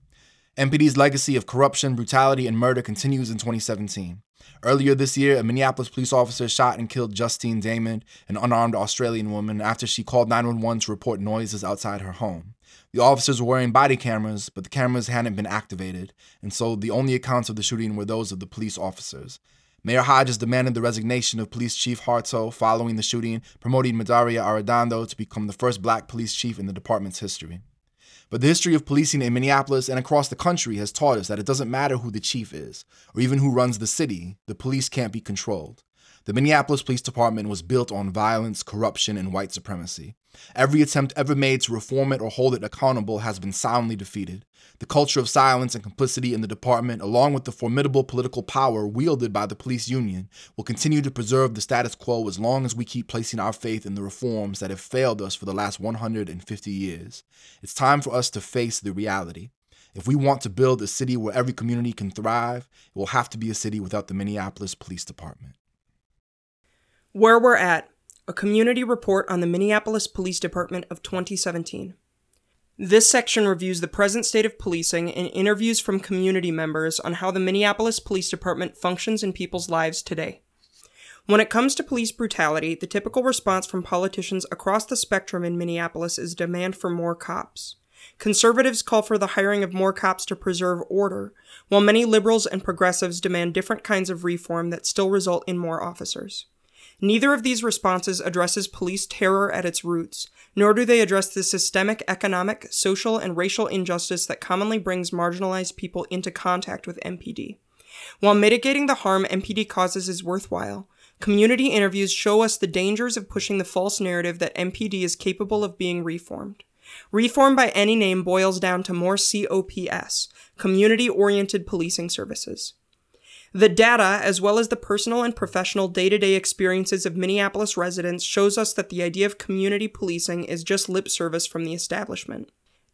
MPD's legacy of corruption, brutality, and murder continues in 2017. Earlier this year, a Minneapolis police officer shot and killed Justine Damond, an unarmed Australian woman, after she called 911 to report noises outside her home. The officers were wearing body cameras, but the cameras hadn't been activated, and so the only accounts of the shooting were those of the police officers. Mayor Hodges demanded the resignation of Police Chief Hartzell following the shooting, promoting Medaria Arredondo to become the first black police chief in the department's history. But the history of policing in Minneapolis and across the country has taught us that it doesn't matter who the chief is, or even who runs the city, the police can't be controlled. The Minneapolis Police Department was built on violence, corruption, and white supremacy. Every attempt ever made to reform it or hold it accountable has been soundly defeated. The culture of silence and complicity in the department, along with the formidable political power wielded by the police union, will continue to preserve the status quo as long as we keep placing our faith in the reforms that have failed us for the last 150 years. It's time for us to face the reality. If we want to build a city where every community can thrive, it will have to be a city without the Minneapolis Police Department. Where We're At, a community report on the Minneapolis Police Department of 2017. This section reviews the present state of policing and interviews from community members on how the Minneapolis Police Department functions in people's lives today. When it comes to police brutality, the typical response from politicians across the spectrum in Minneapolis is demand for more cops. Conservatives call for the hiring of more cops to preserve order, while many liberals and progressives demand different kinds of reform that still result in more officers. Neither of these responses addresses police terror at its roots, nor do they address the systemic economic, social, and racial injustice that commonly brings marginalized people into contact with MPD. While mitigating the harm MPD causes is worthwhile, community interviews show us the dangers of pushing the false narrative that MPD is capable of being reformed. Reform by any name boils down to more COPS, community-oriented policing services. The data, as well as the personal and professional day-to-day experiences of Minneapolis residents, shows us that the idea of community policing is just lip service from the establishment.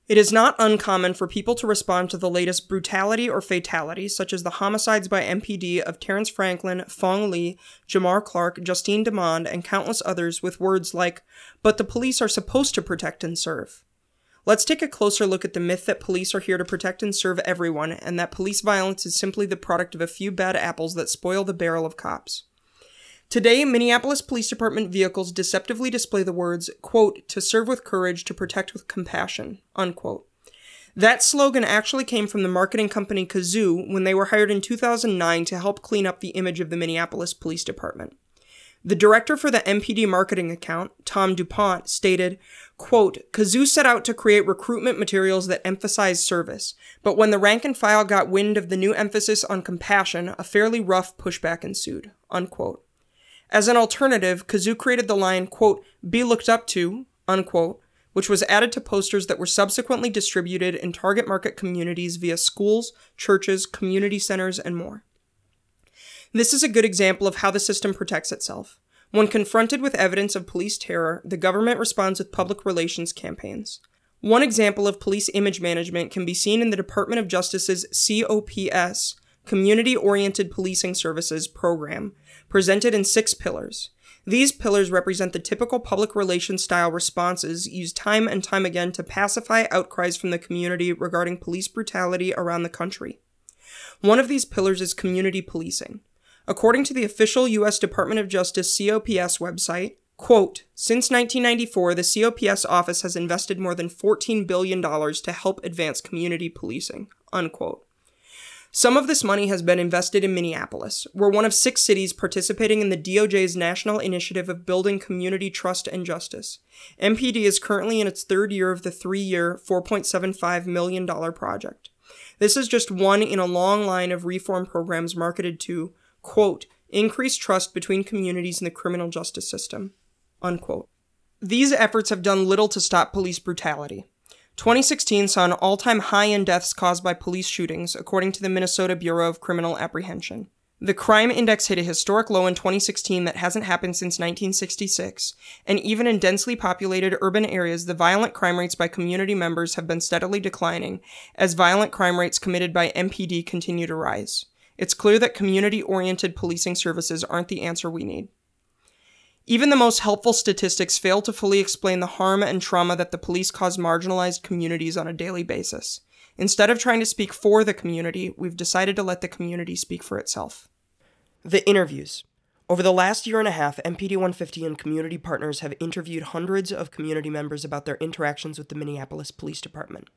It is not uncommon for people to respond to the latest brutality or fatality, such as the homicides by MPD of Terrence Franklin, Fong Lee, Jamar Clark, Justine Damond, and countless others, with words like, "But the police are supposed to protect and serve." Let's take a closer look at the myth that police are here to protect and serve everyone, and that police violence is simply the product of a few bad apples that spoil the barrel of cops. Today, Minneapolis Police Department vehicles deceptively display the words, quote, "to serve with courage, to protect with compassion," unquote. That slogan actually came from the marketing company Kazoo when they were hired in 2009 to help clean up the image of the Minneapolis Police Department. The director for the MPD marketing account, Tom DuPont, stated, quote, "Kazoo set out to create recruitment materials that emphasize service, but when the rank and file got wind of the new emphasis on compassion, a fairly rough pushback ensued," unquote. As an alternative, Kazoo created the line, quote, "be looked up to," unquote, which was added to posters that were subsequently distributed in target market communities via schools, churches, community centers, and more. This is a good example of how the system protects itself. When confronted with evidence of police terror, the government responds with public relations campaigns. One example of police image management can be seen in the Department of Justice's COPS, Community-Oriented Policing Services program, presented in 6 pillars. These pillars represent the typical public relations style responses used time and time again to pacify outcries from the community regarding police brutality around the country. One of these pillars is community policing. According to the official U.S. Department of Justice COPS website, quote, "Since 1994, the COPS office has invested more than $14 billion to help advance community policing," unquote. Some of this money has been invested in Minneapolis, where one of 6 cities participating in the DOJ's national initiative of building community trust and justice. MPD is currently in its 3rd year of the 3-year, $4.75 million project. This is just one in a long line of reform programs marketed to, quote, "increase trust between communities in the criminal justice system," unquote. These efforts have done little to stop police brutality. 2016 saw an all-time high in deaths caused by police shootings, according to the Minnesota Bureau of Criminal Apprehension. The crime index hit a historic low in 2016 that hasn't happened since 1966, and even in densely populated urban areas, the violent crime rates by community members have been steadily declining, as violent crime rates committed by MPD continue to rise. It's clear that community-oriented policing services aren't the answer we need. Even the most helpful statistics fail to fully explain the harm and trauma that the police cause marginalized communities on a daily basis. Instead of trying to speak for the community, we've decided to let the community speak for itself. The interviews. Over the last year and a half, MPD 150 and community partners have interviewed hundreds of community members about their interactions with the Minneapolis Police Department.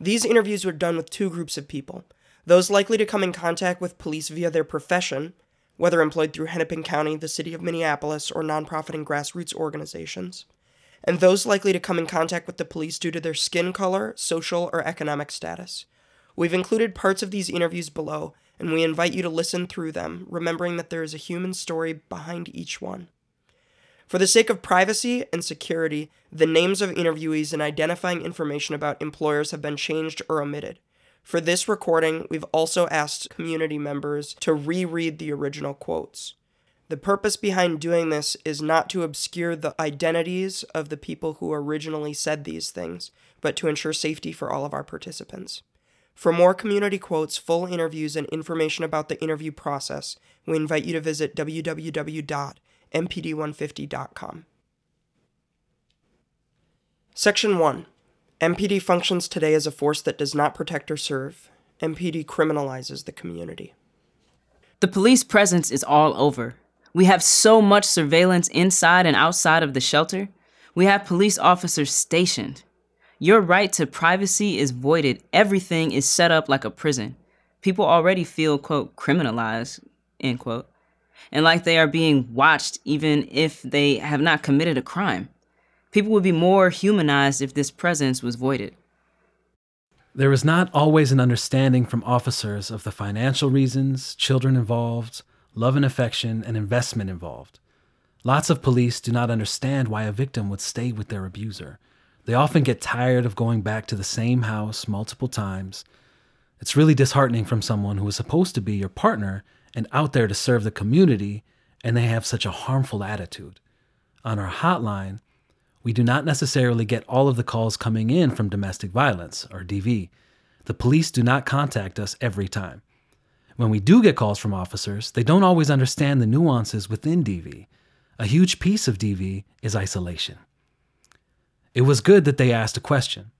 These interviews were done with 2 groups of people. Those likely to come in contact with police via their profession, whether employed through Hennepin County, the city of Minneapolis, or nonprofit and grassroots organizations, and those likely to come in contact with the police due to their skin color, social, or economic status. We've included parts of these interviews below, and we invite you to listen through them, remembering that there is a human story behind each one. For the sake of privacy and security, the names of interviewees and identifying information about employers have been changed or omitted. For this recording, we've also asked community members to reread the original quotes. The purpose behind doing this is not to obscure the identities of the people who originally said these things, but to ensure safety for all of our participants. For more community quotes, full interviews, and information about the interview process, we invite you to visit www.mpd150.com. Section 1. MPD functions today as a force that does not protect or serve. MPD criminalizes the community. The police presence is all over. We have so much surveillance inside and outside of the shelter. We have police officers stationed. Your right to privacy is voided. Everything is set up like a prison. People already feel, quote, criminalized, end quote, and like they are being watched even if they have not committed a crime. People would be more humanized if this presence was voided. There is not always an understanding from officers of the financial reasons, children involved, love and affection, and investment involved. Lots of police do not understand why a victim would stay with their abuser. They often get tired of going back to the same house multiple times. It's really disheartening from someone who is supposed to be your partner and out there to serve the community, and they have such a harmful attitude. On our hotline, we do not necessarily get all of the calls coming in from domestic violence, or DV. The police do not contact us every time. When we do get calls from officers, they don't always understand the nuances within DV. A huge piece of DV is isolation. It was good that they asked a question.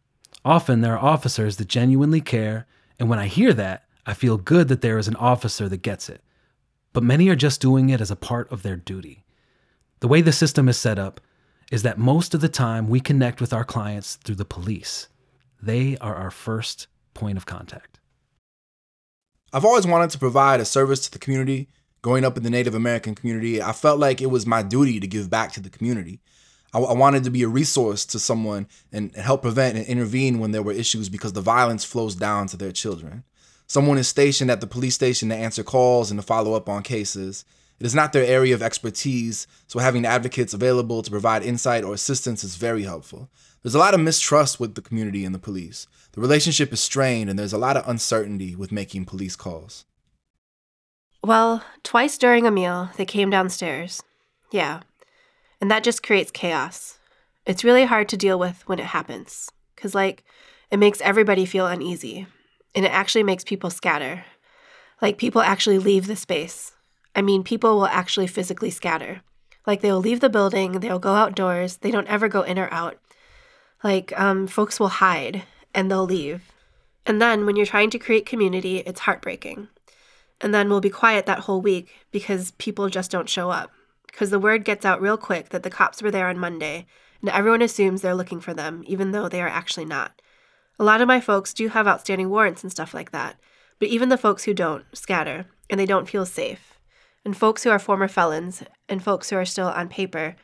Often there are officers that genuinely care, and when I hear that, I feel good that there is an officer that gets it. But many are just doing it as a part of their duty. The way the system is set up is that most of the time we connect with our clients through the police. They are our first point of contact. I've always wanted to provide a service to the community. Growing up in the Native American community, I felt like it was my duty to give back to the community. I wanted to be a resource to someone and help prevent and intervene when there were issues because the violence flows down to their children. Someone is stationed at the police station to answer calls and to follow up on cases. It is not their area of expertise, so having advocates available to provide insight or assistance is very helpful. There's a lot of mistrust with the community and the police. The relationship is strained, and there's a lot of uncertainty with making police calls. Well, twice during a meal, they came downstairs. Yeah. And that just creates chaos. It's really hard to deal with when it happens because, it makes everybody feel uneasy, and it actually makes people scatter. People actually leave the space. People will actually physically scatter. They will leave the building, they will go outdoors, they don't ever go in or out. Folks will hide, and they'll leave. And then when you're trying to create community, it's heartbreaking. And then we'll be quiet that whole week because people just don't show up. Because the word gets out real quick that the cops were there on Monday, and everyone assumes they're looking for them, even though they are actually not. A lot of my folks do have outstanding warrants and stuff like that, but even the folks who don't scatter, and they don't feel safe. And folks who are former felons, and folks who are still on paper,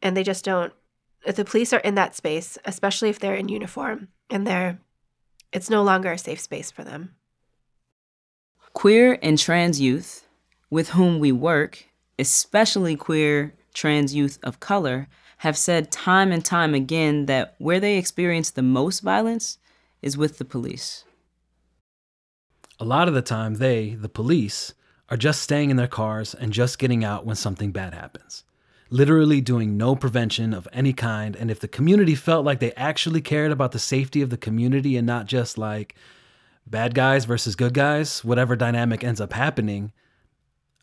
and they just don't. If the police are in that space, especially if they're in uniform, and it's no longer a safe space for them. Queer and trans youth with whom we work, especially queer trans youth of color, have said time and time again that where they experience the most violence is with the police. A lot of the time they, the police, are just staying in their cars and just getting out when something bad happens. Literally doing no prevention of any kind, and if the community felt like they actually cared about the safety of the community and not just bad guys versus good guys, whatever dynamic ends up happening,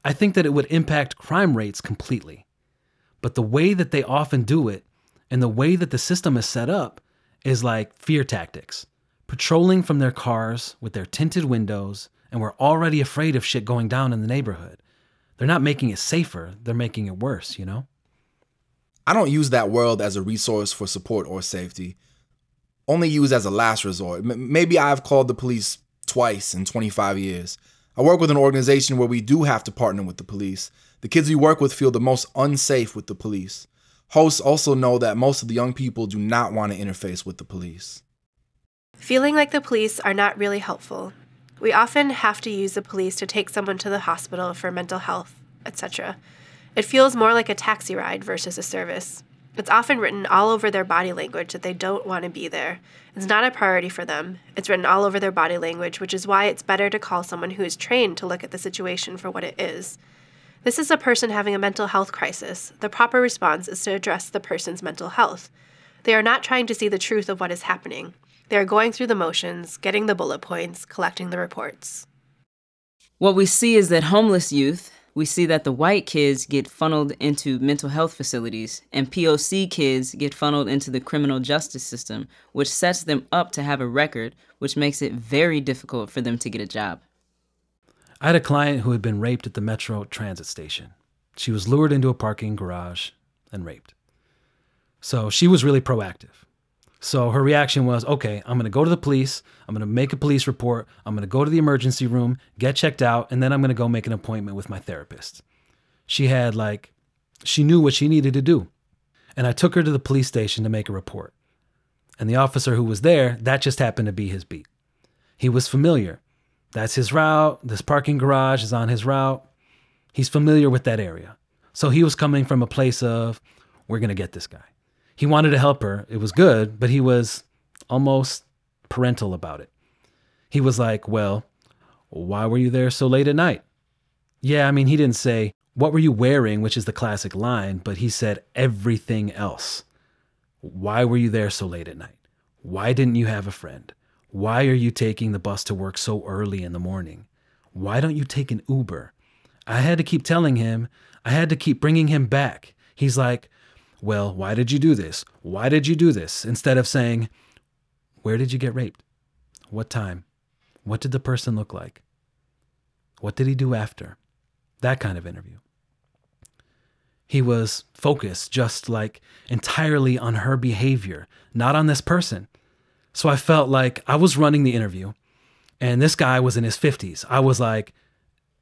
I think that it would impact crime rates completely. But the way that they often do it, and the way that the system is set up, is fear tactics. Patrolling from their cars with their tinted windows, and we're already afraid of shit going down in the neighborhood. They're not making it safer, they're making it worse, I don't use that world as a resource for support or safety. Only used as a last resort. Maybe I've called the police twice in 25 years. I work with an organization where we do have to partner with the police. The kids we work with feel the most unsafe with the police. Hosts also know that most of the young people do not want to interface with the police. Feeling like the police are not really helpful. We often have to use the police to take someone to the hospital for mental health, etc. It feels more like a taxi ride versus a service. It's often written all over their body language that they don't want to be there. It's not a priority for them. It's written all over their body language, which is why it's better to call someone who is trained to look at the situation for what it is. This is a person having a mental health crisis. The proper response is to address the person's mental health. They are not trying to see the truth of what is happening. They are going through the motions, getting the bullet points, collecting the reports. What we see is that homeless youth, we see that the white kids get funneled into mental health facilities, and POC kids get funneled into the criminal justice system, which sets them up to have a record, which makes it very difficult for them to get a job. I had a client who had been raped at the Metro Transit station. She was lured into a parking garage and raped. So she was really proactive. So her reaction was, okay, I'm going to go to the police, I'm going to make a police report, I'm going to go to the emergency room, get checked out, and then I'm going to go make an appointment with my therapist. She had she knew what she needed to do. And I took her to the police station to make a report. And the officer who was there, that just happened to be his beat. He was familiar. That's his route. This parking garage is on his route. He's familiar with that area. So he was coming from a place of, we're going to get this guy. He wanted to help her. It was good, but he was almost parental about it. He was like, well, why were you there so late at night? Yeah, he didn't say, what were you wearing, which is the classic line, but he said everything else. Why were you there so late at night? Why didn't you have a friend? Why are you taking the bus to work so early in the morning? Why don't you take an Uber? I had to keep telling him. I had to keep bringing him back. He's like, well, why did you do this? Why did you do this? Instead of saying, where did you get raped? What time? What did the person look like? What did he do after? That kind of interview. He was focused just entirely on her behavior, not on this person. So I felt like I was running the interview and this guy was in his 50s. I was like,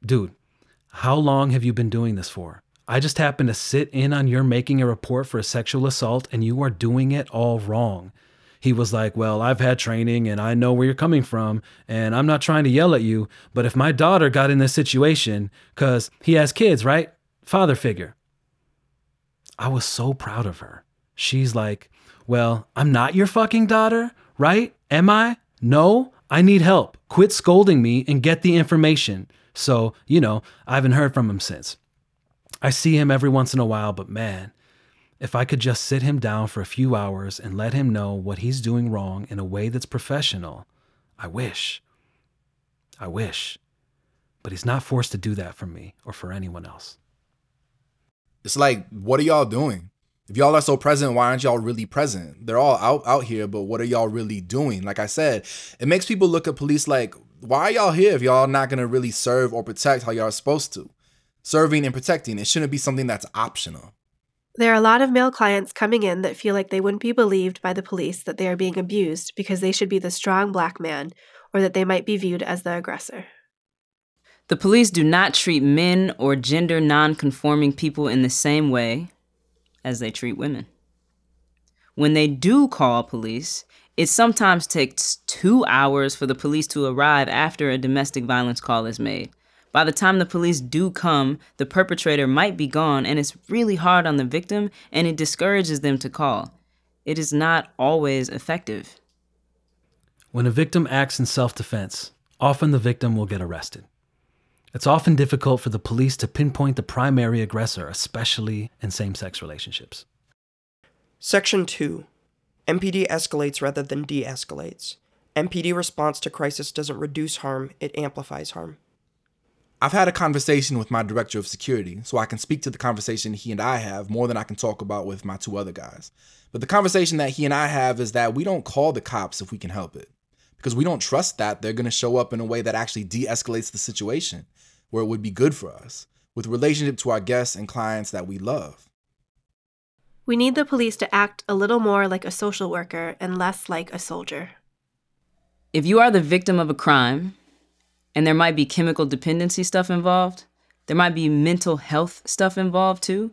dude, how long have you been doing this for? I just happened to sit in on your making a report for a sexual assault and you are doing it all wrong. He was like, well, I've had training and I know where you're coming from and I'm not trying to yell at you, but if my daughter got in this situation, cause he has kids, right? Father figure. I was so proud of her. She's like, well, I'm not your fucking daughter, right? Am I? No, I need help. Quit scolding me and get the information. So, I haven't heard from him since. I see him every once in a while, but man, if I could just sit him down for a few hours and let him know what he's doing wrong in a way that's professional, I wish. But he's not forced to do that for me or for anyone else. It's like, what are y'all doing? If y'all are so present, why aren't y'all really present? They're all out here, but what are y'all really doing? Like I said, it makes people look at police like, why are y'all here if y'all not going to really serve or protect how y'all are supposed to? Serving and protecting, it shouldn't be something that's optional. There are a lot of male clients coming in that feel like they wouldn't be believed by the police that they are being abused because they should be the strong black man, or that they might be viewed as the aggressor. The police do not treat men or gender non-conforming people in the same way as they treat women. When they do call police, it sometimes takes 2 hours for the police to arrive after a domestic violence call is made. By the time the police do come, the perpetrator might be gone, and it's really hard on the victim, and it discourages them to call. It is not always effective. When a victim acts in self-defense, often the victim will get arrested. It's often difficult for the police to pinpoint the primary aggressor, especially in same-sex relationships. Section 2. MPD escalates rather than de-escalates. MPD response to crisis doesn't reduce harm, it amplifies harm. I've had a conversation with my director of security, so I can speak to the conversation he and I have more than I can talk about with my two other guys. But the conversation that he and I have is that we don't call the cops if we can help it, because we don't trust that they're going to show up in a way that actually de-escalates the situation, where it would be good for us, with relationship to our guests and clients that we love. We need the police to act a little more like a social worker and less like a soldier. If you are the victim of a crime, and there might be chemical dependency stuff involved, there might be mental health stuff involved too,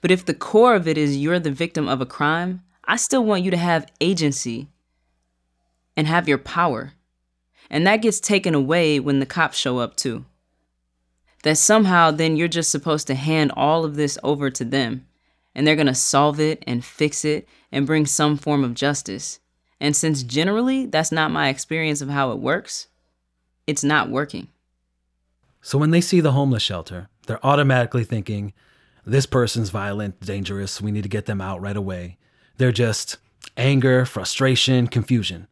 but if the core of it is you're the victim of a crime, I still want you to have agency and have your power. And that gets taken away when the cops show up too. That somehow then you're just supposed to hand all of this over to them, and they're gonna solve it and fix it and bring some form of justice. And since generally that's not my experience of how it works, it's not working. So when they see the homeless shelter, they're automatically thinking, this person's violent, dangerous, we need to get them out right away. They're just anger, frustration, confusion.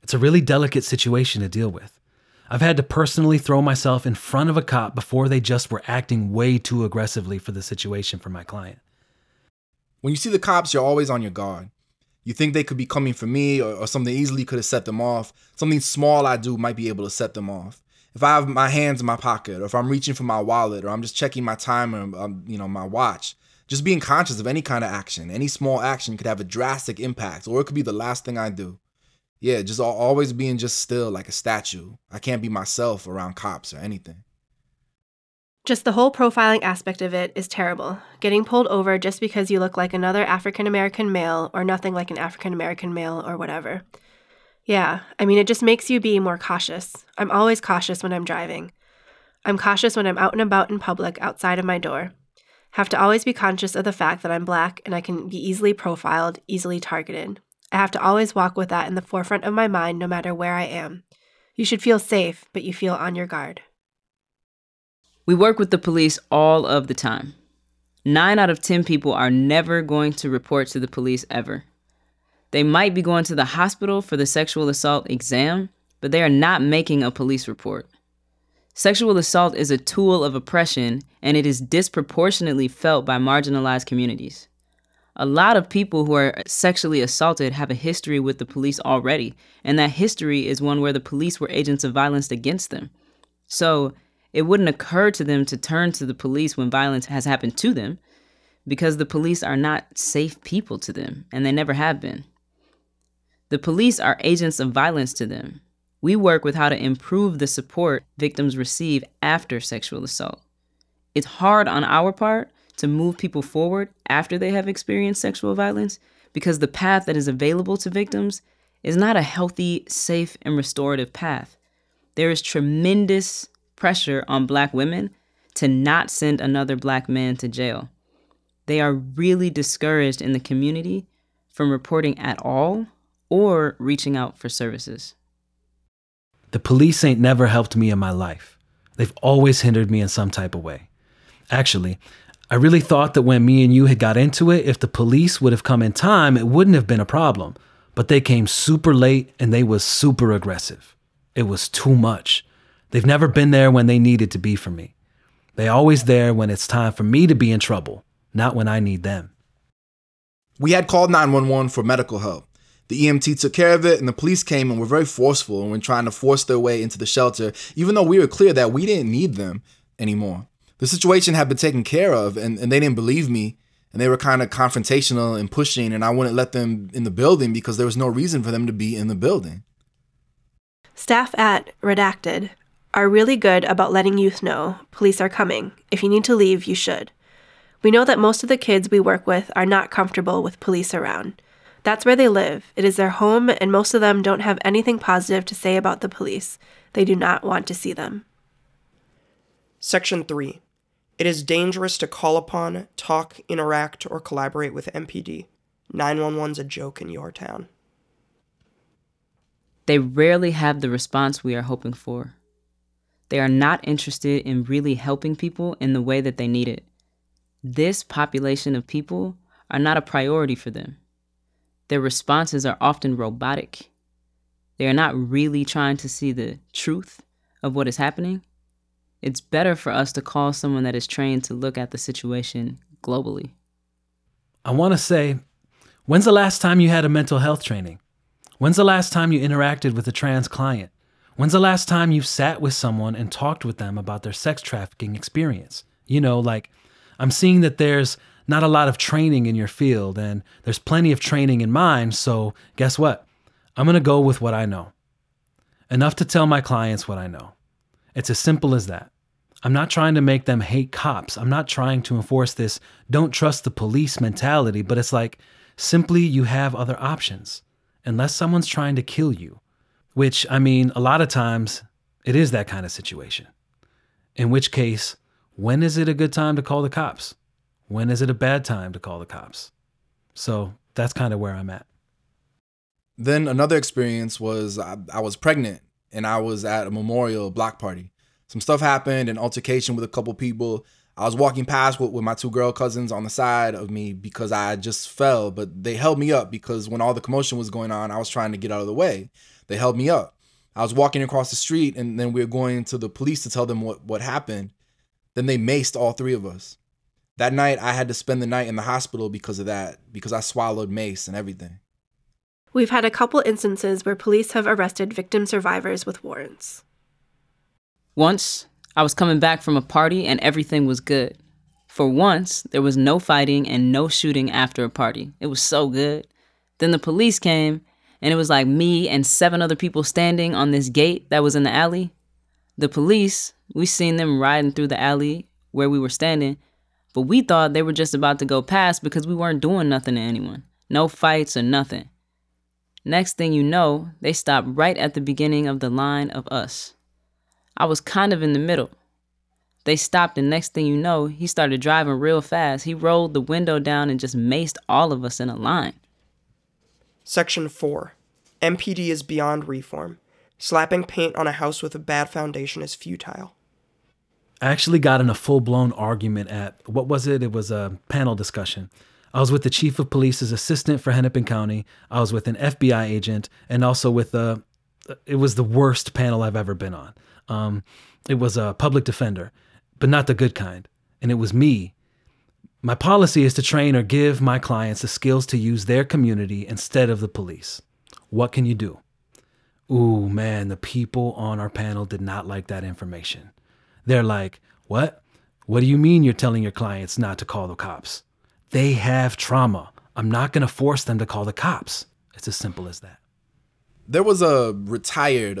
It's a really delicate situation to deal with. I've had to personally throw myself in front of a cop before they just were acting way too aggressively for the situation for my client. When you see the cops, you're always on your guard. You think they could be coming for me, or something easily could have set them off. Something small I do might be able to set them off. If I have my hands in my pocket, or if I'm reaching for my wallet, or I'm just checking my timer, my watch. Just being conscious of any kind of action, any small action could have a drastic impact, or it could be the last thing I do. Yeah, just always being just still like a statue. I can't be myself around cops or anything. Just the whole profiling aspect of it is terrible. Getting pulled over just because you look like another African-American male or nothing like an African-American male or whatever. Yeah, it just makes you be more cautious. I'm always cautious when I'm driving. I'm cautious when I'm out and about in public outside of my door. Have to always be conscious of the fact that I'm black and I can be easily profiled, easily targeted. I have to always walk with that in the forefront of my mind no matter where I am. You should feel safe, but you feel on your guard. We work with the police all of the time. 9 out of 10 people are never going to report to the police ever. They might be going to the hospital for the sexual assault exam, but they are not making a police report. Sexual assault is a tool of oppression, and it is disproportionately felt by marginalized communities. A lot of people who are sexually assaulted have a history with the police already, and that history is one where the police were agents of violence against them. So it wouldn't occur to them to turn to the police when violence has happened to them, because the police are not safe people to them, and they never have been. The police are agents of violence to them. We work with how to improve the support victims receive after sexual assault. It's hard on our part to move people forward after they have experienced sexual violence, because the path that is available to victims is not a healthy, safe, and restorative path. There is tremendous pressure on Black women to not send another Black man to jail. They are really discouraged in the community from reporting at all or reaching out for services. The police ain't never helped me in my life. They've always hindered me in some type of way. Actually, I really thought that when me and you had got into it, if the police would have come in time, it wouldn't have been a problem. But they came super late and they was super aggressive. It was too much. They've never been there when they needed to be for me. They always there when it's time for me to be in trouble, not when I need them. We had called 911 for medical help. The EMT took care of it, and the police came and were very forceful and were trying to force their way into the shelter, even though we were clear that we didn't need them anymore. The situation had been taken care of, and they didn't believe me, and they were kind of confrontational and pushing, and I wouldn't let them in the building because there was no reason for them to be in the building. Staff at Redacted are really good about letting youth know police are coming. If you need to leave, you should. We know that most of the kids we work with are not comfortable with police around. That's where they live. It is their home, and most of them don't have anything positive to say about the police. They do not want to see them. Section 3. It is dangerous to call upon, talk, interact, or collaborate with MPD. 911's a joke in your town. They rarely have the response we are hoping for. They are not interested in really helping people in the way that they need it. This population of people are not a priority for them. Their responses are often robotic. They are not really trying to see the truth of what is happening. It's better for us to call someone that is trained to look at the situation globally. I want to say, when's the last time you had a mental health training? When's the last time you interacted with a trans client? When's the last time you sat with someone and talked with them about their sex trafficking experience? You know, like, I'm seeing that there's not a lot of training in your field, and there's plenty of training in mine, so guess what? I'm gonna go with what I know. Enough to tell my clients what I know. It's as simple as that. I'm not trying to make them hate cops. I'm not trying to enforce this don't trust the police mentality, but it's like, simply you have other options, unless someone's trying to kill you, which, I mean, a lot of times it is that kind of situation. In which case, when is it a good time to call the cops? When is it a bad time to call the cops? So that's kind of where I'm at. Then another experience was I was pregnant and I was at a memorial block party. Some stuff happened, an altercation with a couple people. I was walking past with my two girl cousins on the side of me because I just fell, but they held me up because when all the commotion was going on, I was trying to get out of the way. They held me up. I was walking across the street and then we were going to the police to tell them what happened. Then they maced all three of us. That night, I had to spend the night in the hospital because of that, because I swallowed mace and everything. We've had a couple instances where police have arrested victim survivors with warrants. Once, I was coming back from a party and everything was good. For once, there was no fighting and no shooting after a party. It was so good. Then the police came, and it was like me and 7 other people standing on this gate that was in the alley. The police, we seen them riding through the alley where we were standing, but we thought they were just about to go past because we weren't doing nothing to anyone. No fights or nothing. Next thing you know, they stopped right at the beginning of the line of us. I was kind of in the middle. They stopped, and next thing you know, he started driving real fast. He rolled the window down and just maced all of us in a line. Section 4. MPD is beyond reform. Slapping paint on a house with a bad foundation is futile. I actually got in a full-blown argument at, what was it? It was a panel discussion. I was with the chief of police's assistant for Hennepin County. I was with an FBI agent and also with it was the worst panel I've ever been on. It was a public defender, but not the good kind. And it was me. My policy is to train or give my clients the skills to use their community instead of the police. What can you do? Ooh, man, the people on our panel did not like that information. They're like, what? What do you mean you're telling your clients not to call the cops? They have trauma. I'm not going to force them to call the cops. It's as simple as that. There was a retired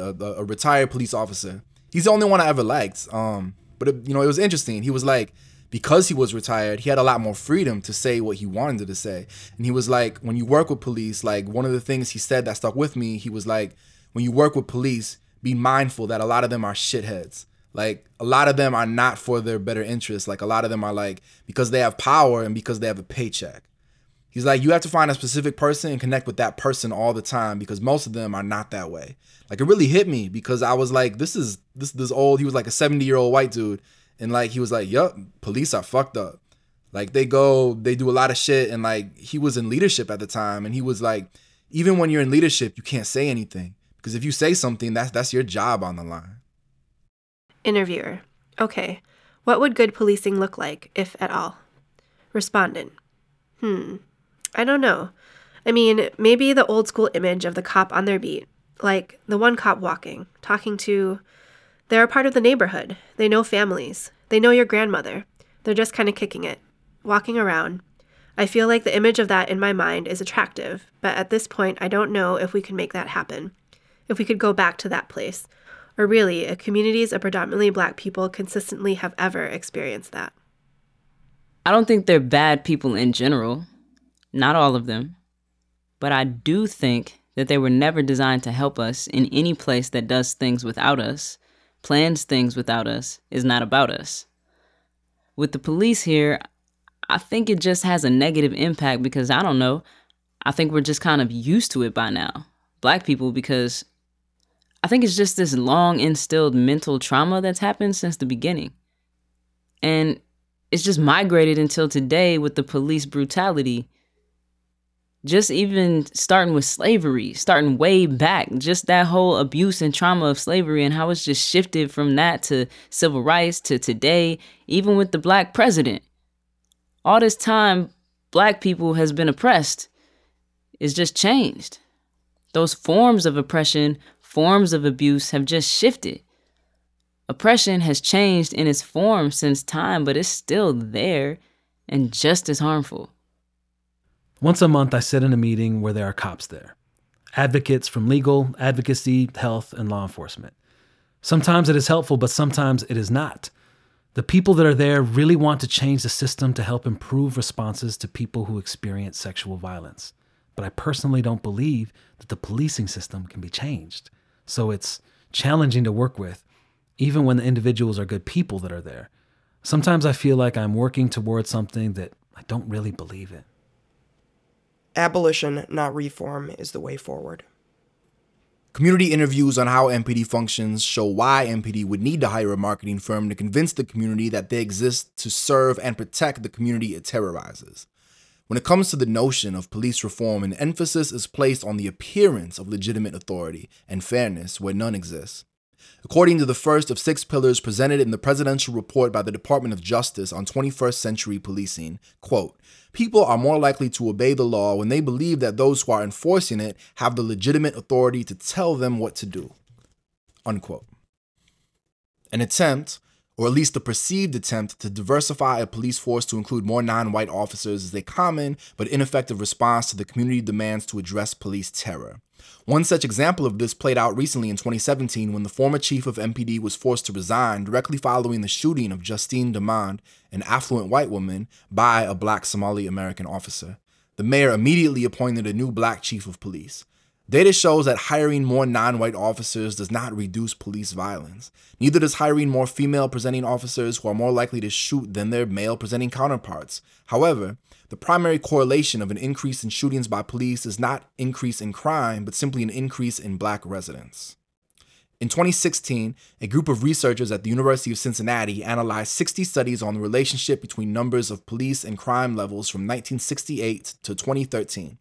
police officer. He's the only one I ever liked. But it was interesting. He was like, because he was retired, he had a lot more freedom to say what he wanted to say. And he was like, when you work with police, like one of the things he said that stuck with me, he was like, when you work with police, be mindful that a lot of them are shitheads. Like, a lot of them are not for their better interests. Like, a lot of them are, like, because they have power and because they have a paycheck. He's like, you have to find a specific person and connect with that person all the time because most of them are not that way. Like, it really hit me because I was like, this old, he was like a 70-year-old white dude. And, like, he was like, yup, police are fucked up. Like, they do a lot of shit. And, like, he was in leadership at the time. And he was like, even when you're in leadership, you can't say anything. Because if you say something, that's your job on the line. Interviewer. Okay. What would good policing look like, if at all? Respondent. I don't know. I mean, maybe the old school image of the cop on their beat. Like, the one cop walking, talking to... They're a part of the neighborhood. They know families. They know your grandmother. They're just kind of kicking it. Walking around. I feel like the image of that in my mind is attractive, but at this point, I don't know if we can make that happen. If we could go back to that place. Or really, if communities of predominantly Black people consistently have ever experienced that. I don't think they're bad people in general. Not all of them. But I do think that they were never designed to help us in any place that does things without us, plans things without us, is not about us. With the police here, I think it just has a negative impact because, I don't know, I think we're just kind of used to it by now. Black people, because I think it's just this long instilled mental trauma that's happened since the beginning. And it's just migrated until today with the police brutality. Just even starting with slavery, starting way back, just that whole abuse and trauma of slavery and how it's just shifted from that to civil rights to today, even with the Black president. All this time, Black people has been oppressed. It's just changed. Those forms of oppression, forms of abuse have just shifted. Oppression has changed in its form since time, but it's still there and just as harmful. Once a month, I sit in a meeting where there are cops there. Advocates from legal, advocacy, health, and law enforcement. Sometimes it is helpful, but sometimes it is not. The people that are there really want to change the system to help improve responses to people who experience sexual violence. But I personally don't believe that the policing system can be changed. So it's challenging to work with, even when the individuals are good people that are there. Sometimes I feel like I'm working towards something that I don't really believe in. Abolition, not reform, is the way forward. Community interviews on how MPD functions show why MPD would need to hire a marketing firm to convince the community that they exist to serve and protect the community it terrorizes. When it comes to the notion of police reform, an emphasis is placed on the appearance of legitimate authority and fairness where none exists. According to the first of 6 pillars presented in the presidential report by the Department of Justice on 21st century policing, quote, people are more likely to obey the law when they believe that those who are enforcing it have the legitimate authority to tell them what to do, unquote. An attempt, or at least the perceived attempt, to diversify a police force to include more non-white officers is a common but ineffective response to the community demands to address police terror. One such example of this played out recently in 2017 when the former chief of MPD was forced to resign directly following the shooting of Justine Damond, an affluent white woman, by a Black Somali American officer. The mayor immediately appointed a new Black chief of police. Data shows that hiring more non-white officers does not reduce police violence. Neither does hiring more female-presenting officers who are more likely to shoot than their male-presenting counterparts. However, the primary correlation of an increase in shootings by police is not increase in crime, but simply an increase in Black residents. In 2016, a group of researchers at the University of Cincinnati analyzed 60 studies on the relationship between numbers of police and crime levels from 1968 to 2013.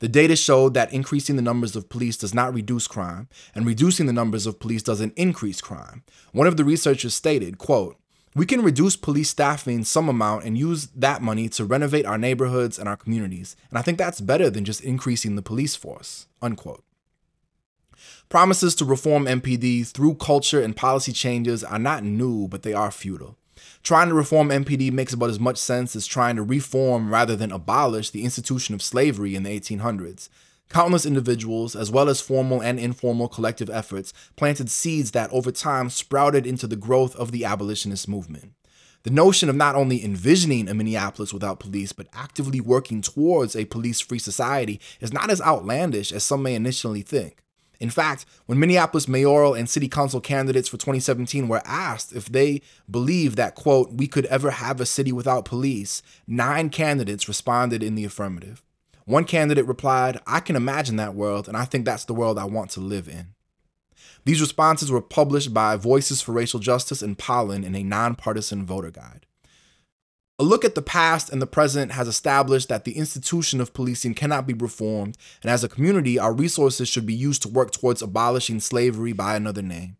The data showed that increasing the numbers of police does not reduce crime, and reducing the numbers of police doesn't increase crime. One of the researchers stated, quote, we can reduce police staffing some amount and use that money to renovate our neighborhoods and our communities, and I think that's better than just increasing the police force, unquote. Promises to reform MPD through culture and policy changes are not new, but they are futile. Trying to reform MPD makes about as much sense as trying to reform rather than abolish the institution of slavery in the 1800s. Countless individuals, as well as formal and informal collective efforts, planted seeds that over time sprouted into the growth of the abolitionist movement. The notion of not only envisioning a Minneapolis without police, but actively working towards a police-free society is not as outlandish as some may initially think. In fact, when Minneapolis mayoral and city council candidates for 2017 were asked if they believed that, quote, we could ever have a city without police, 9 candidates responded in the affirmative. One candidate replied, I can imagine that world, and I think that's the world I want to live in. These responses were published by Voices for Racial Justice and Pollen in a nonpartisan voter guide. A look at the past and the present has established that the institution of policing cannot be reformed, and as a community, our resources should be used to work towards abolishing slavery by another name.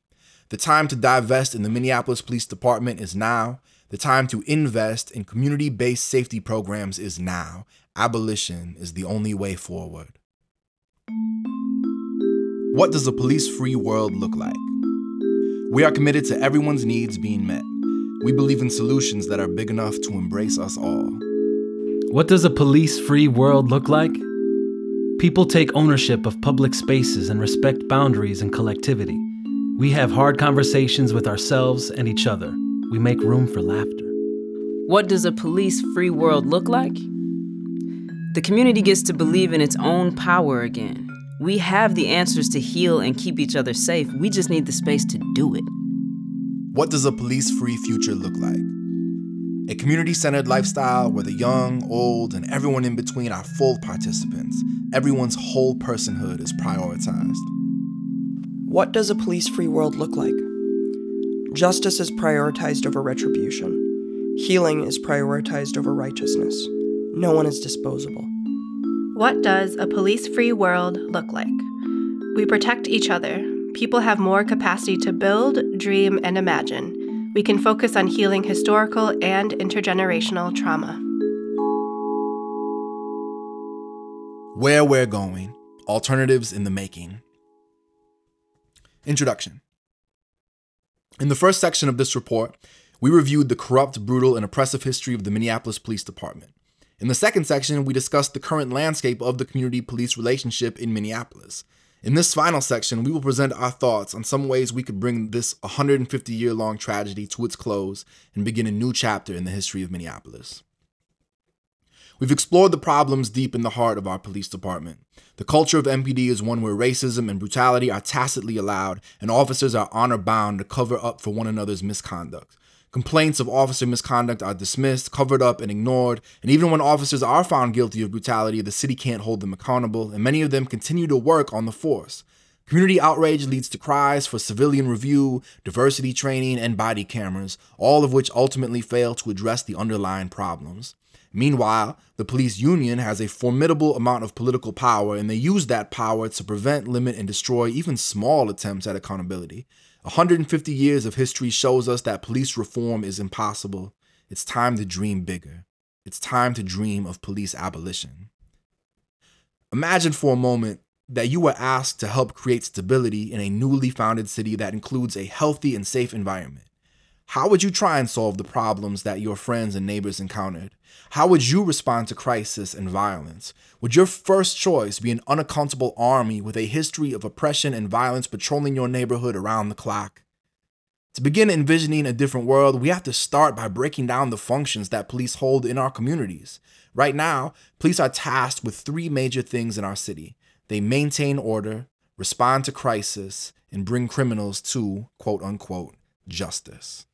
The time to divest in the Minneapolis Police Department is now. The time to invest in community-based safety programs is now. Abolition is the only way forward. What does a police-free world look like? We are committed to everyone's needs being met. We believe in solutions that are big enough to embrace us all. What does a police-free world look like? People take ownership of public spaces and respect boundaries and collectivity. We have hard conversations with ourselves and each other. We make room for laughter. What does a police-free world look like? The community gets to believe in its own power again. We have the answers to heal and keep each other safe. We just need the space to do it. What does a police-free future look like? A community-centered lifestyle where the young, old, and everyone in between are full participants. Everyone's whole personhood is prioritized. What does a police-free world look like? Justice is prioritized over retribution. Healing is prioritized over righteousness. No one is disposable. What does a police-free world look like? We protect each other. People have more capacity to build, dream, and imagine. We can focus on healing historical and intergenerational trauma. Where we're going. Alternatives in the making. Introduction. In the first section of this report, we reviewed the corrupt, brutal, and oppressive history of the Minneapolis Police Department. In the second section, we discussed the current landscape of the community-police relationship in Minneapolis. In this final section, we will present our thoughts on some ways we could bring this 150-year-long tragedy to its close and begin a new chapter in the history of Minneapolis. We've explored the problems deep in the heart of our police department. The culture of MPD is one where racism and brutality are tacitly allowed, and officers are honor-bound to cover up for one another's misconduct. Complaints of officer misconduct are dismissed, covered up, and ignored, and even when officers are found guilty of brutality, the city can't hold them accountable, and many of them continue to work on the force. Community outrage leads to cries for civilian review, diversity training, and body cameras, all of which ultimately fail to address the underlying problems. Meanwhile, the police union has a formidable amount of political power, and they use that power to prevent, limit, and destroy even small attempts at accountability. 150 years of history shows us that police reform is impossible. It's time to dream bigger. It's time to dream of police abolition. Imagine for a moment that you were asked to help create stability in a newly founded city that includes a healthy and safe environment. How would you try and solve the problems that your friends and neighbors encountered? How would you respond to crisis and violence? Would your first choice be an unaccountable army with a history of oppression and violence patrolling your neighborhood around the clock? To begin envisioning a different world, we have to start by breaking down the functions that police hold in our communities. Right now, police are tasked with three major things in our city. They maintain order, respond to crisis, and bring criminals to, quote unquote, justice.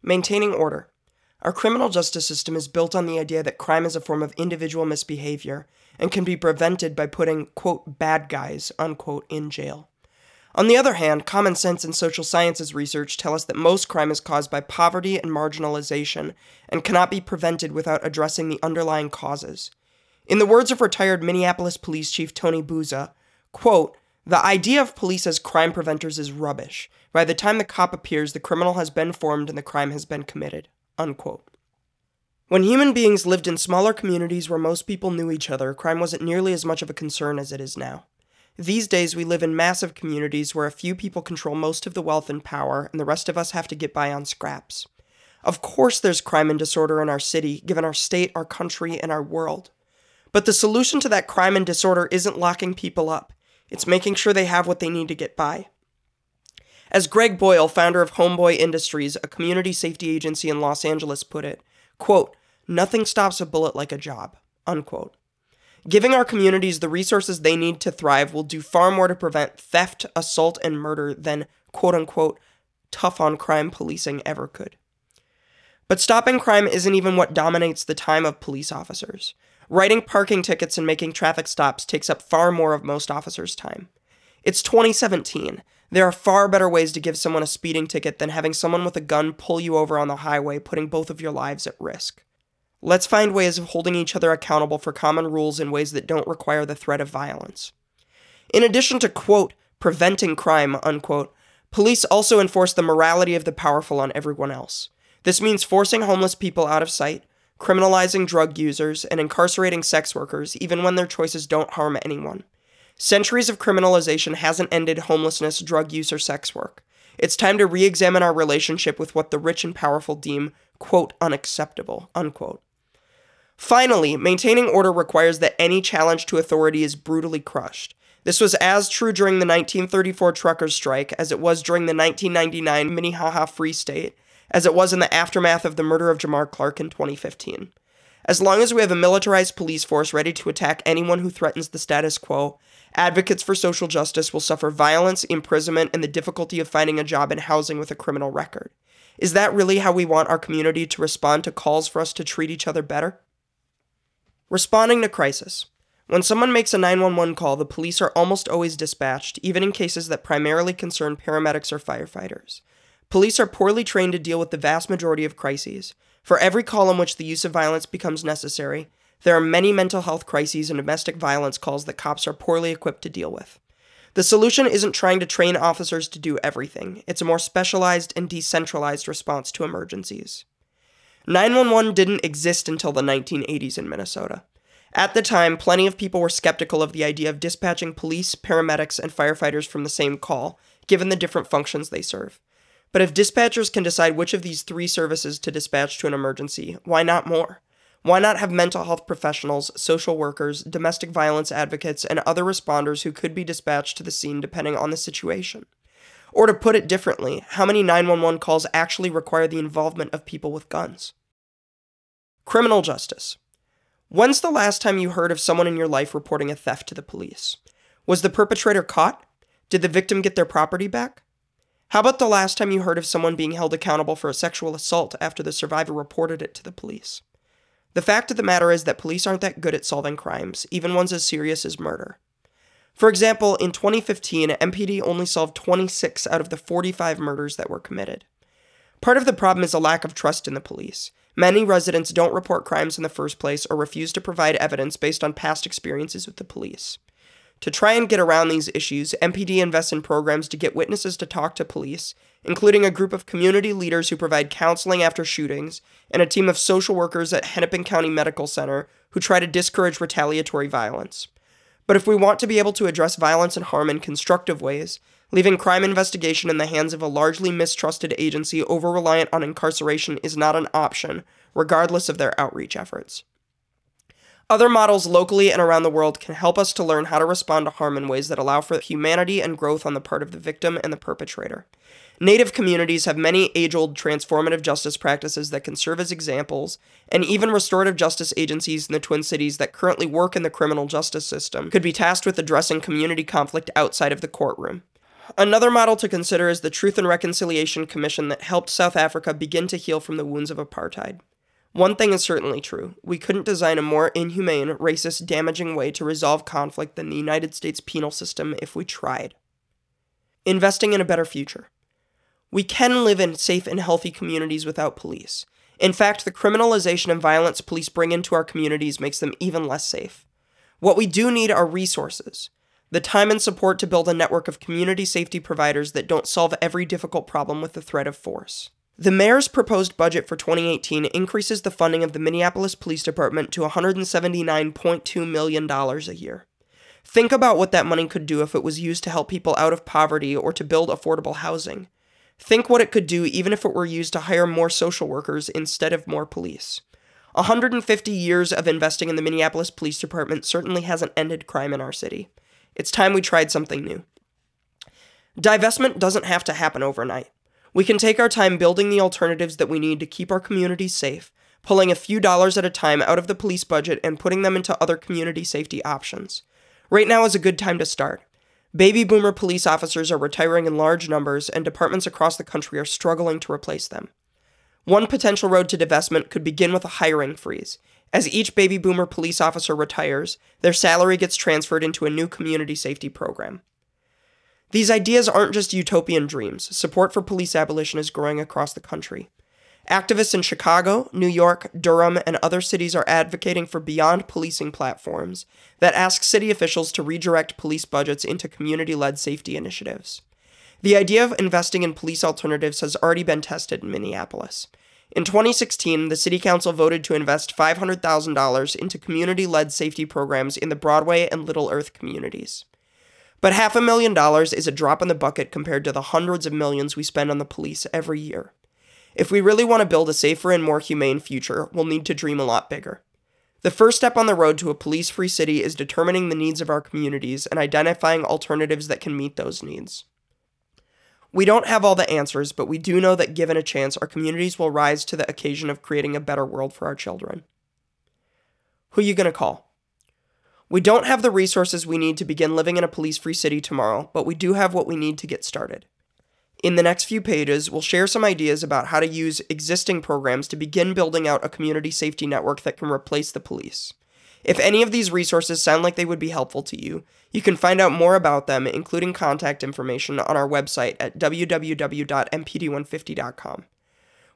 Maintaining order. Our criminal justice system is built on the idea that crime is a form of individual misbehavior and can be prevented by putting, quote, bad guys, unquote, in jail. On the other hand, common sense and social sciences research tell us that most crime is caused by poverty and marginalization and cannot be prevented without addressing the underlying causes. In the words of retired Minneapolis Police Chief Tony Bouza, quote, "The idea of police as crime preventers is rubbish. By the time the cop appears, the criminal has been formed and the crime has been committed." Unquote. When human beings lived in smaller communities where most people knew each other, crime wasn't nearly as much of a concern as it is now. These days, we live in massive communities where a few people control most of the wealth and power, and the rest of us have to get by on scraps. Of course there's crime and disorder in our city, given our state, our country, and our world. But the solution to that crime and disorder isn't locking people up. It's making sure they have what they need to get by. As Greg Boyle, founder of Homeboy Industries, a community safety agency in Los Angeles, put it, quote, "Nothing stops a bullet like a job," unquote. Giving our communities the resources they need to thrive will do far more to prevent theft, assault, and murder than, quote unquote, tough on crime policing ever could. But stopping crime isn't even what dominates the time of police officers. Writing parking tickets and making traffic stops takes up far more of most officers' time. It's 2017. There are far better ways to give someone a speeding ticket than having someone with a gun pull you over on the highway, putting both of your lives at risk. Let's find ways of holding each other accountable for common rules in ways that don't require the threat of violence. In addition to, quote, preventing crime, unquote, police also enforce the morality of the powerful on everyone else. This means forcing homeless people out of sight, criminalizing drug users, and incarcerating sex workers, even when their choices don't harm anyone. Centuries of criminalization hasn't ended homelessness, drug use, or sex work. It's time to re-examine our relationship with what the rich and powerful deem, quote, unacceptable, unquote. Finally, maintaining order requires that any challenge to authority is brutally crushed. This was as true during the 1934 truckers' strike as it was during the 1999 Minnehaha Free State, as it was in the aftermath of the murder of Jamar Clark in 2015. As long as we have a militarized police force ready to attack anyone who threatens the status quo, advocates for social justice will suffer violence, imprisonment, and the difficulty of finding a job and housing with a criminal record. Is that really how we want our community to respond to calls for us to treat each other better? Responding to crisis. When someone makes a 911 call, the police are almost always dispatched, even in cases that primarily concern paramedics or firefighters. Police are poorly trained to deal with the vast majority of crises. For every call in which the use of violence becomes necessary, there are many mental health crises and domestic violence calls that cops are poorly equipped to deal with. The solution isn't trying to train officers to do everything. It's a more specialized and decentralized response to emergencies. 911 didn't exist until the 1980s in Minnesota. At the time, plenty of people were skeptical of the idea of dispatching police, paramedics, and firefighters from the same call, given the different functions they serve. But if dispatchers can decide which of these three services to dispatch to an emergency, why not more? Why not have mental health professionals, social workers, domestic violence advocates, and other responders who could be dispatched to the scene depending on the situation? Or to put it differently, how many 911 calls actually require the involvement of people with guns? Criminal justice. When's the last time you heard of someone in your life reporting a theft to the police? Was the perpetrator caught? Did the victim get their property back? How about the last time you heard of someone being held accountable for a sexual assault after the survivor reported it to the police? The fact of the matter is that police aren't that good at solving crimes, even ones as serious as murder. For example, in 2015, MPD only solved 26 out of the 45 murders that were committed. Part of the problem is a lack of trust in the police. Many residents don't report crimes in the first place or refuse to provide evidence based on past experiences with the police. To try and get around these issues, MPD invests in programs to get witnesses to talk to police, including a group of community leaders who provide counseling after shootings, and a team of social workers at Hennepin County Medical Center who try to discourage retaliatory violence. But if we want to be able to address violence and harm in constructive ways, leaving crime investigation in the hands of a largely mistrusted agency over-reliant on incarceration is not an option, regardless of their outreach efforts. Other models locally and around the world can help us to learn how to respond to harm in ways that allow for humanity and growth on the part of the victim and the perpetrator. Native communities have many age-old transformative justice practices that can serve as examples, and even restorative justice agencies in the Twin Cities that currently work in the criminal justice system could be tasked with addressing community conflict outside of the courtroom. Another model to consider is the Truth and Reconciliation Commission that helped South Africa begin to heal from the wounds of apartheid. One thing is certainly true. We couldn't design a more inhumane, racist, damaging way to resolve conflict than the United States penal system if we tried. Investing in a better future. We can live in safe and healthy communities without police. In fact, the criminalization and violence police bring into our communities makes them even less safe. What we do need are resources. The time and support to build a network of community safety providers that don't solve every difficult problem with the threat of force. The mayor's proposed budget for 2018 increases the funding of the Minneapolis Police Department to $179.2 million a year. Think about what that money could do if it was used to help people out of poverty or to build affordable housing. Think what it could do even if it were used to hire more social workers instead of more police. 150 years of investing in the Minneapolis Police Department certainly hasn't ended crime in our city. It's time we tried something new. Divestment doesn't have to happen overnight. We can take our time building the alternatives that we need to keep our communities safe, pulling a few dollars at a time out of the police budget and putting them into other community safety options. Right now is a good time to start. Baby boomer police officers are retiring in large numbers, and departments across the country are struggling to replace them. One potential road to divestment could begin with a hiring freeze. As each baby boomer police officer retires, their salary gets transferred into a new community safety program. These ideas aren't just utopian dreams. Support for police abolition is growing across the country. Activists in Chicago, New York, Durham, and other cities are advocating for beyond policing platforms that ask city officials to redirect police budgets into community-led safety initiatives. The idea of investing in police alternatives has already been tested in Minneapolis. In 2016, the City Council voted to invest $500,000 into community-led safety programs in the Broadway and Little Earth communities. But $500,000 is a drop in the bucket compared to the hundreds of millions we spend on the police every year. If we really want to build a safer and more humane future, we'll need to dream a lot bigger. The first step on the road to a police-free city is determining the needs of our communities and identifying alternatives that can meet those needs. We don't have all the answers, but we do know that given a chance, our communities will rise to the occasion of creating a better world for our children. Who you gonna call? We don't have the resources we need to begin living in a police-free city tomorrow, but we do have what we need to get started. In the next few pages, we'll share some ideas about how to use existing programs to begin building out a community safety network that can replace the police. If any of these resources sound like they would be helpful to you, you can find out more about them, including contact information, on our website at www.mpd150.com.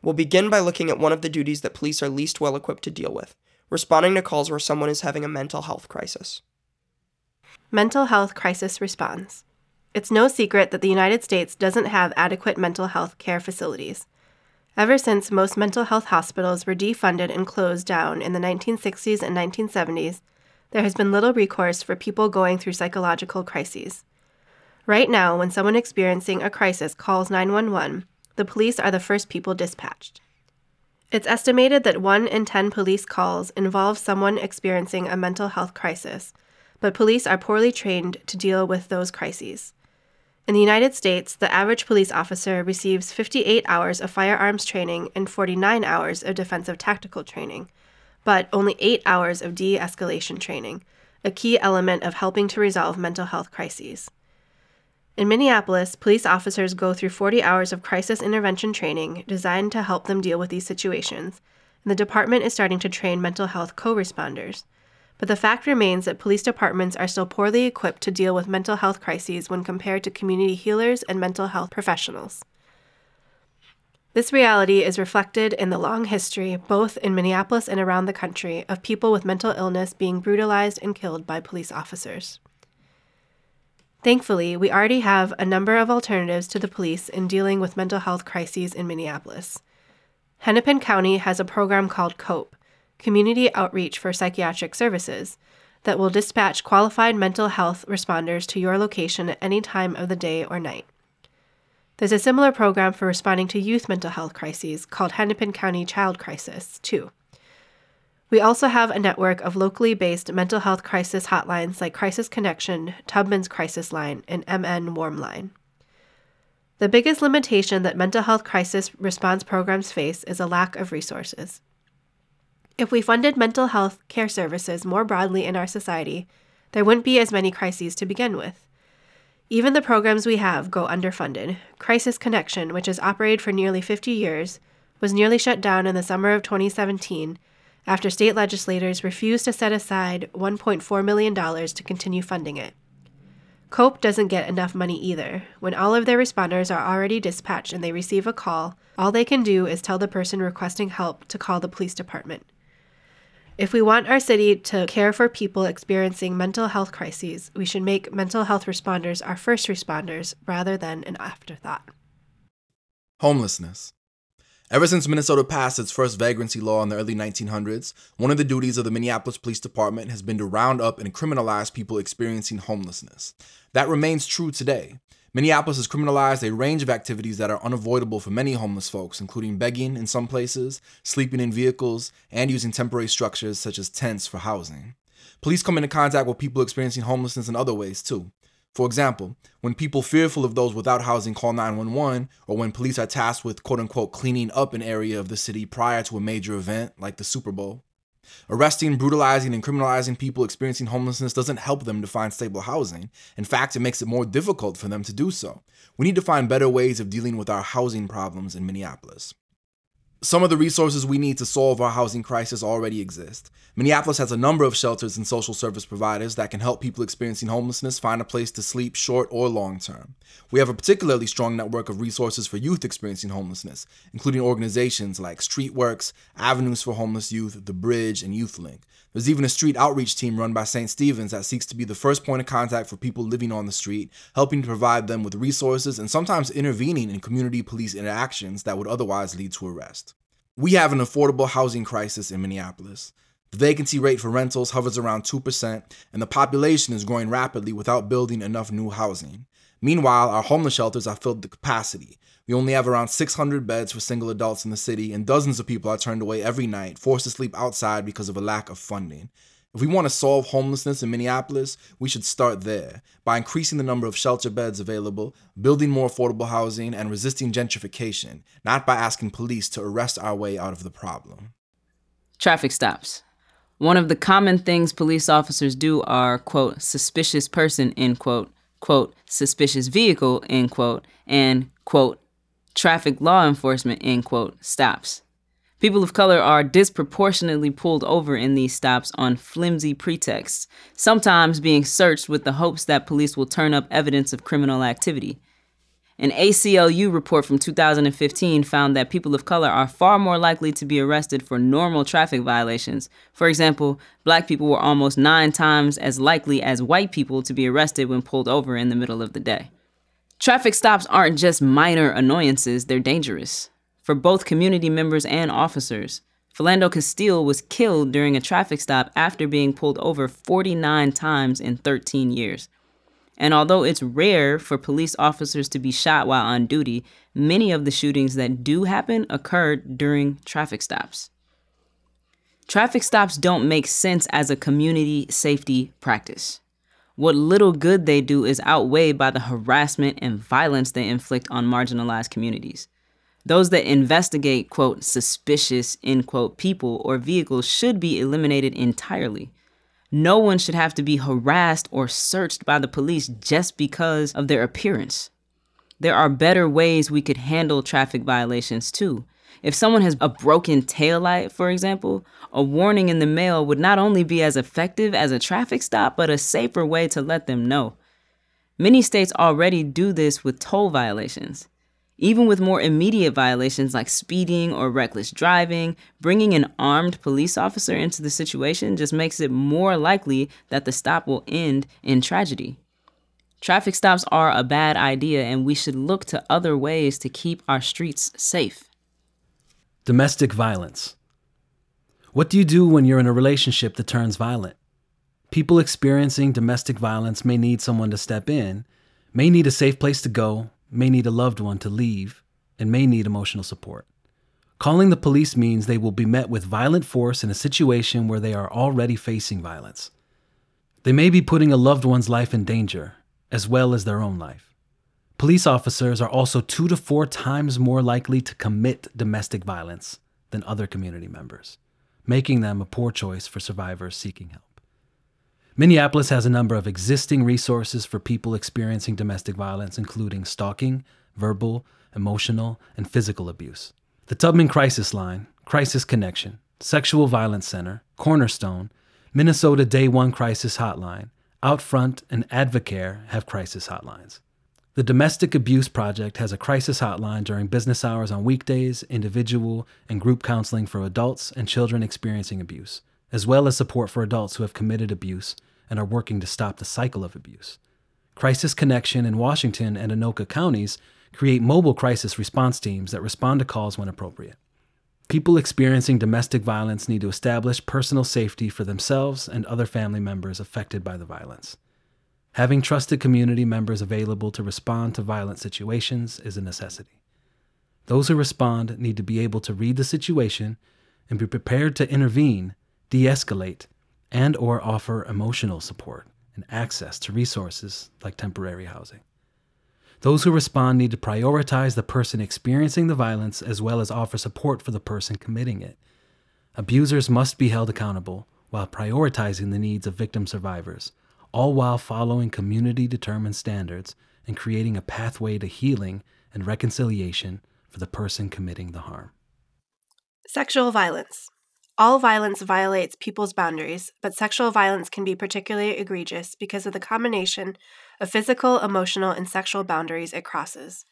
We'll begin by looking at one of the duties that police are least well-equipped to deal with, responding to calls where someone is having a mental health crisis. Mental health crisis response. It's no secret that the United States doesn't have adequate mental health care facilities. Ever since most mental health hospitals were defunded and closed down in the 1960s and 1970s, there has been little recourse for people going through psychological crises. Right now, when someone experiencing a crisis calls 911, the police are the first people dispatched. It's estimated that 1 in 10 police calls involve someone experiencing a mental health crisis, but police are poorly trained to deal with those crises. In the United States, the average police officer receives 58 hours of firearms training and 49 hours of defensive tactical training, but only 8 hours of de-escalation training, a key element of helping to resolve mental health crises. In Minneapolis, police officers go through 40 hours of crisis intervention training designed to help them deal with these situations, and the department is starting to train mental health co-responders. But the fact remains that police departments are still poorly equipped to deal with mental health crises when compared to community healers and mental health professionals. This reality is reflected in the long history, both in Minneapolis and around the country, of people with mental illness being brutalized and killed by police officers. Thankfully, we already have a number of alternatives to the police in dealing with mental health crises in Minneapolis. Hennepin County has a program called COPS, Community Outreach for Psychiatric Services, that will dispatch qualified mental health responders to your location at any time of the day or night. There's a similar program for responding to youth mental health crises called Hennepin County Child Crisis, too. We also have a network of locally based mental health crisis hotlines like Crisis Connection, Tubman's Crisis Line, and MN Warm Line. The biggest limitation that mental health crisis response programs face is a lack of resources. If we funded mental health care services more broadly in our society, there wouldn't be as many crises to begin with. Even the programs we have go underfunded. Crisis Connection, which has operated for nearly 50 years, was nearly shut down in the summer of 2017 after state legislators refused to set aside $1.4 million to continue funding it. COPE doesn't get enough money either. When all of their responders are already dispatched and they receive a call, all they can do is tell the person requesting help to call the police department. If we want our city to care for people experiencing mental health crises, we should make mental health responders our first responders rather than an afterthought. Homelessness. Ever since Minnesota passed its first vagrancy law in the early 1900s, one of the duties of the Minneapolis Police Department has been to round up and criminalize people experiencing homelessness. That remains true today. Minneapolis has criminalized a range of activities that are unavoidable for many homeless folks, including begging in some places, sleeping in vehicles, and using temporary structures such as tents for housing. Police come into contact with people experiencing homelessness in other ways, too. For example, when people fearful of those without housing call 911, or when police are tasked with quote-unquote cleaning up an area of the city prior to a major event like the Super Bowl. Arresting, brutalizing, and criminalizing people experiencing homelessness doesn't help them to find stable housing. In fact, it makes it more difficult for them to do so. We need to find better ways of dealing with our housing problems in Minneapolis. Some of the resources we need to solve our housing crisis already exist. Minneapolis has a number of shelters and social service providers that can help people experiencing homelessness find a place to sleep short or long term. We have a particularly strong network of resources for youth experiencing homelessness, including organizations like Streetworks, Avenues for Homeless Youth, The Bridge, and YouthLink. There's even a street outreach team run by St. Stephen's that seeks to be the first point of contact for people living on the street, helping to provide them with resources and sometimes intervening in community police interactions that would otherwise lead to arrest. We have an affordable housing crisis in Minneapolis. The vacancy rate for rentals hovers around 2%, and the population is growing rapidly without building enough new housing. Meanwhile, our homeless shelters are filled to capacity. We only have around 600 beds for single adults in the city, and dozens of people are turned away every night, forced to sleep outside because of a lack of funding. If we want to solve homelessness in Minneapolis, we should start there, by increasing the number of shelter beds available, building more affordable housing, and resisting gentrification, not by asking police to arrest our way out of the problem. Traffic stops. One of the common things police officers do are, quote, suspicious person, end quote, quote, suspicious vehicle, end quote, and, quote, traffic law enforcement, end quote, stops. People of color are disproportionately pulled over in these stops on flimsy pretexts, sometimes being searched with the hopes that police will turn up evidence of criminal activity. An ACLU report from 2015 found that people of color are far more likely to be arrested for normal traffic violations. For example, black people were almost 9 times as likely as white people to be arrested when pulled over in the middle of the day. Traffic stops aren't just minor annoyances, they're dangerous. For both community members and officers, Philando Castile was killed during a traffic stop after being pulled over 49 times in 13 years. And although it's rare for police officers to be shot while on duty, many of the shootings that do happen occurred during traffic stops. Traffic stops don't make sense as a community safety practice. What little good they do is outweighed by the harassment and violence they inflict on marginalized communities. Those that investigate, quote, suspicious, end quote, people or vehicles should be eliminated entirely. No one should have to be harassed or searched by the police just because of their appearance. There are better ways we could handle traffic violations too. If someone has a broken taillight, for example, a warning in the mail would not only be as effective as a traffic stop, but a safer way to let them know. Many states already do this with toll violations. Even with more immediate violations like speeding or reckless driving, bringing an armed police officer into the situation just makes it more likely that the stop will end in tragedy. Traffic stops are a bad idea, and we should look to other ways to keep our streets safe. Domestic violence. What do you do when you're in a relationship that turns violent? People experiencing domestic violence may need someone to step in, may need a safe place to go, may need a loved one to leave, and may need emotional support. Calling the police means they will be met with violent force in a situation where they are already facing violence. They may be putting a loved one's life in danger, as well as their own life. Police officers are also 2 to 4 times more likely to commit domestic violence than other community members, making them a poor choice for survivors seeking help. Minneapolis has a number of existing resources for people experiencing domestic violence, including stalking, verbal, emotional, and physical abuse. The Tubman Crisis Line, Crisis Connection, Sexual Violence Center, Cornerstone, Minnesota Day One Crisis Hotline, Outfront, and Advocare have crisis hotlines. The Domestic Abuse Project has a crisis hotline during business hours on weekdays, individual and group counseling for adults and children experiencing abuse, as well as support for adults who have committed abuse and are working to stop the cycle of abuse. Crisis Connection in Washington and Anoka counties create mobile crisis response teams that respond to calls when appropriate. People experiencing domestic violence need to establish personal safety for themselves and other family members affected by the violence. Having trusted community members available to respond to violent situations is a necessity. Those who respond need to be able to read the situation and be prepared to intervene, de-escalate, and/or offer emotional support and access to resources like temporary housing. Those who respond need to prioritize the person experiencing the violence as well as offer support for the person committing it. Abusers must be held accountable while prioritizing the needs of victim survivors, all while following community-determined standards and creating a pathway to healing and reconciliation for the person committing the harm. Sexual violence. All violence violates people's boundaries, but sexual violence can be particularly egregious because of the combination of physical, emotional, and sexual boundaries it crosses.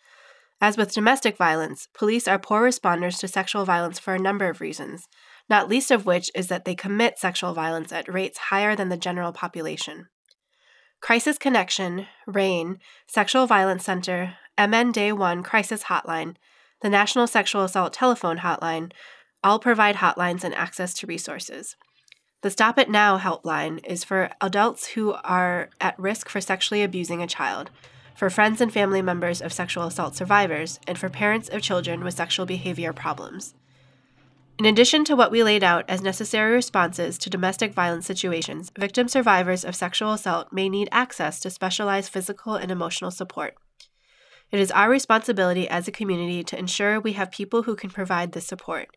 As with domestic violence, police are poor responders to sexual violence for a number of reasons, not least of which is that they commit sexual violence at rates higher than the general population. Crisis Connection, RAIN, Sexual Violence Center, MN Day 1 Crisis Hotline, the National Sexual Assault Telephone Hotline, all provide hotlines and access to resources. The Stop It Now helpline is for adults who are at risk for sexually abusing a child, for friends and family members of sexual assault survivors, and for parents of children with sexual behavior problems. In addition to what we laid out as necessary responses to domestic violence situations, victim survivors of sexual assault may need access to specialized physical and emotional support. It is our responsibility as a community to ensure we have people who can provide this support.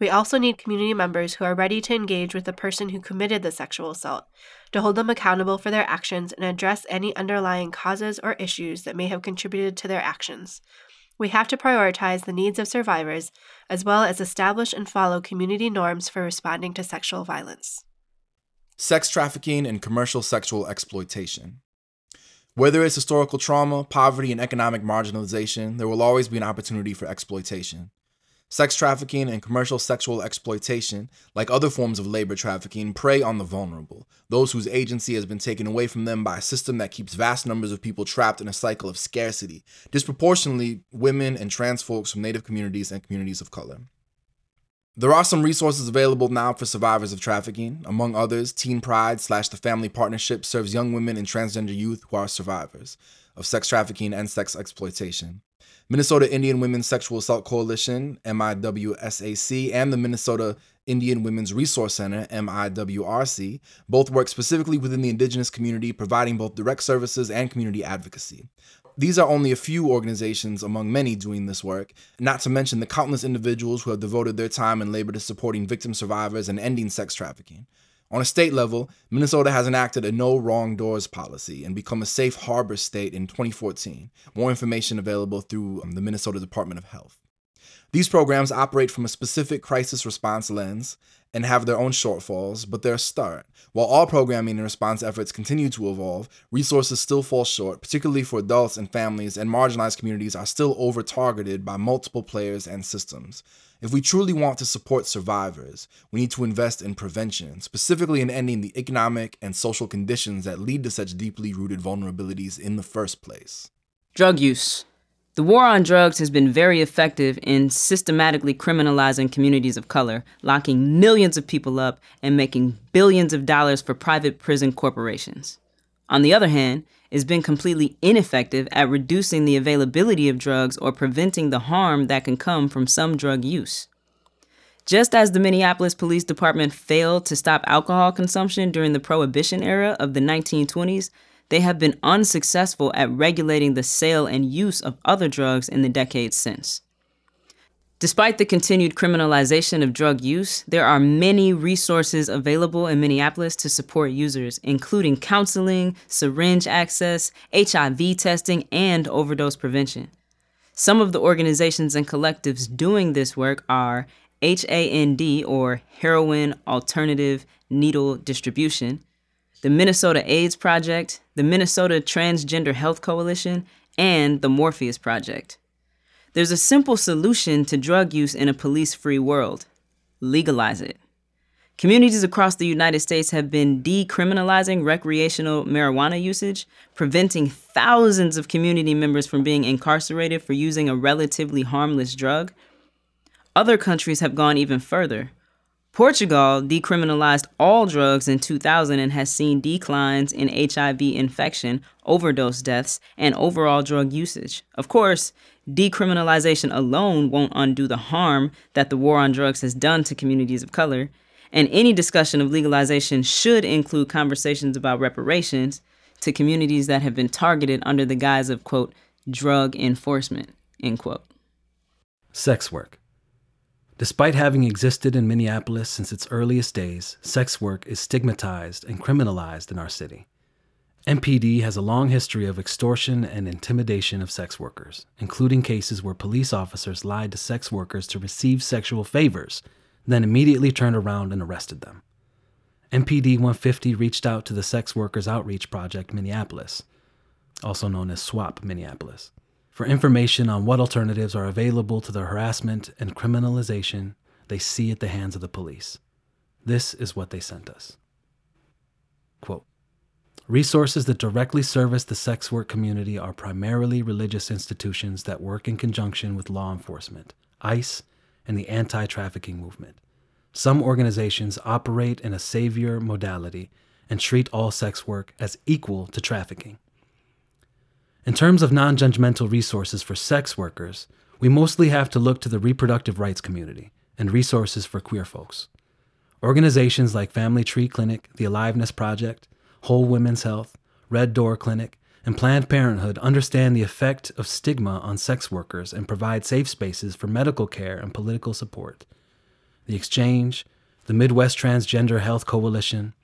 We also need community members who are ready to engage with the person who committed the sexual assault, to hold them accountable for their actions and address any underlying causes or issues that may have contributed to their actions. We have to prioritize the needs of survivors, as well as establish and follow community norms for responding to sexual violence. Sex trafficking and commercial sexual exploitation. Whether it's historical trauma, poverty, and economic marginalization, there will always be an opportunity for exploitation. Sex trafficking and commercial sexual exploitation, like other forms of labor trafficking, prey on the vulnerable, those whose agency has been taken away from them by a system that keeps vast numbers of people trapped in a cycle of scarcity, disproportionately women and trans folks from Native communities and communities of color. There are some resources available now for survivors of trafficking. Among others, Teen Pride/The Family Partnership serves young women and transgender youth who are survivors of sex trafficking and sex exploitation. Minnesota Indian Women's Sexual Assault Coalition, MIWSAC, and the Minnesota Indian Women's Resource Center, MIWRC, both work specifically within the indigenous community, providing both direct services and community advocacy. These are only a few organizations among many doing this work, not to mention the countless individuals who have devoted their time and labor to supporting victim survivors and ending sex trafficking. On a state level, Minnesota has enacted a no wrong doors policy and become a safe harbor state in 2014. More information available through the Minnesota Department of Health. These programs operate from a specific crisis response lens and have their own shortfalls, but they're a start. While all programming and response efforts continue to evolve, resources still fall short, particularly for adults and families, and marginalized communities are still over-targeted by multiple players and systems. If we truly want to support survivors, we need to invest in prevention, specifically in ending the economic and social conditions that lead to such deeply rooted vulnerabilities in the first place. Drug use. The war on drugs has been very effective in systematically criminalizing communities of color, locking millions of people up, and making billions of dollars for private prison corporations. On the other hand, it's been completely ineffective at reducing the availability of drugs or preventing the harm that can come from some drug use. Just as the Minneapolis Police Department failed to stop alcohol consumption during the Prohibition era of the 1920s, they have been unsuccessful at regulating the sale and use of other drugs in the decades since. Despite the continued criminalization of drug use, there are many resources available in Minneapolis to support users, including counseling, syringe access, HIV testing, and overdose prevention. Some of the organizations and collectives doing this work are HAND, or Heroin Alternative Needle Distribution, the Minnesota AIDS Project, the Minnesota Transgender Health Coalition, and the Morpheus Project. There's a simple solution to drug use in a police-free world. Legalize it. Communities across the United States have been decriminalizing recreational marijuana usage, preventing thousands of community members from being incarcerated for using a relatively harmless drug. Other countries have gone even further. Portugal decriminalized all drugs in 2000 and has seen declines in HIV infection, overdose deaths, and overall drug usage. Of course, decriminalization alone won't undo the harm that the war on drugs has done to communities of color, and any discussion of legalization should include conversations about reparations to communities that have been targeted under the guise of, quote, drug enforcement, end quote. Sex work. Despite having existed in Minneapolis since its earliest days, sex work is stigmatized and criminalized in our city. MPD has a long history of extortion and intimidation of sex workers, including cases where police officers lied to sex workers to receive sexual favors, then immediately turned around and arrested them. MPD 150 reached out to the Sex Workers Outreach Project Minneapolis, also known as SWAP Minneapolis, for information on what alternatives are available to the harassment and criminalization they see at the hands of the police. This is what they sent us. Quote, resources that directly service the sex work community are primarily religious institutions that work in conjunction with law enforcement, ICE, and the anti-trafficking movement. Some organizations operate in a savior modality and treat all sex work as equal to trafficking. In terms of non-judgmental resources for sex workers, we mostly have to look to the reproductive rights community and resources for queer folks. Organizations like Family Tree Clinic, the Aliveness Project, Whole Women's Health, Red Door Clinic, and Planned Parenthood understand the effect of stigma on sex workers and provide safe spaces for medical care and political support. The Exchange, the Midwest Transgender Health Coalition,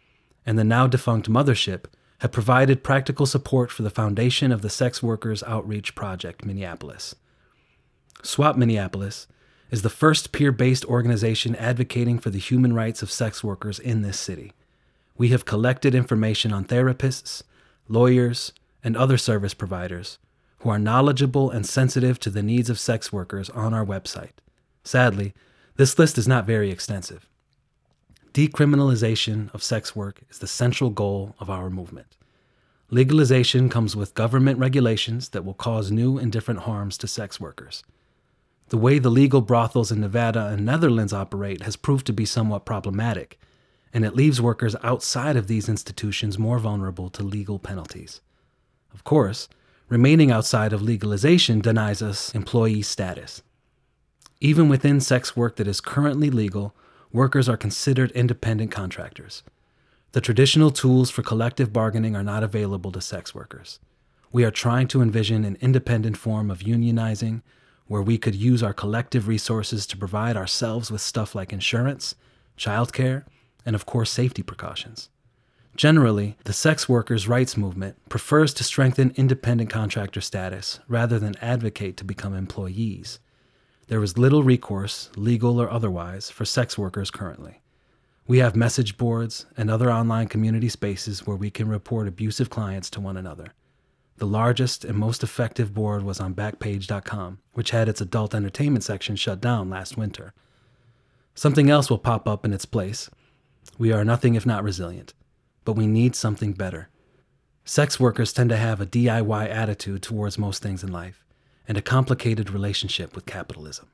and the now-defunct Mothership have provided practical support for the foundation of the Sex Workers Outreach Project Minneapolis. SWAP Minneapolis is the first peer-based organization advocating for the human rights of sex workers in this city. We have collected information on therapists, lawyers, and other service providers who are knowledgeable and sensitive to the needs of sex workers on our website. Sadly, this list is not very extensive. Decriminalization of sex work is the central goal of our movement. Legalization comes with government regulations that will cause new and different harms to sex workers. The way the legal brothels in Nevada and Netherlands operate has proved to be somewhat problematic, and it leaves workers outside of these institutions more vulnerable to legal penalties. Of course, remaining outside of legalization denies us employee status. Even within sex work that is currently legal, workers are considered independent contractors. The traditional tools for collective bargaining are not available to sex workers. We are trying to envision an independent form of unionizing, where we could use our collective resources to provide ourselves with stuff like insurance, childcare, and of course safety precautions. Generally, the sex workers' rights movement prefers to strengthen independent contractor status rather than advocate to become employees. There is little recourse, legal or otherwise, for sex workers currently. We have message boards and other online community spaces where we can report abusive clients to one another. The largest and most effective board was on Backpage.com, which had its adult entertainment section shut down last winter. Something else will pop up in its place. We are nothing if not resilient, but we need something better. Sex workers tend to have a DIY attitude towards most things in life, and a complicated relationship with capitalism.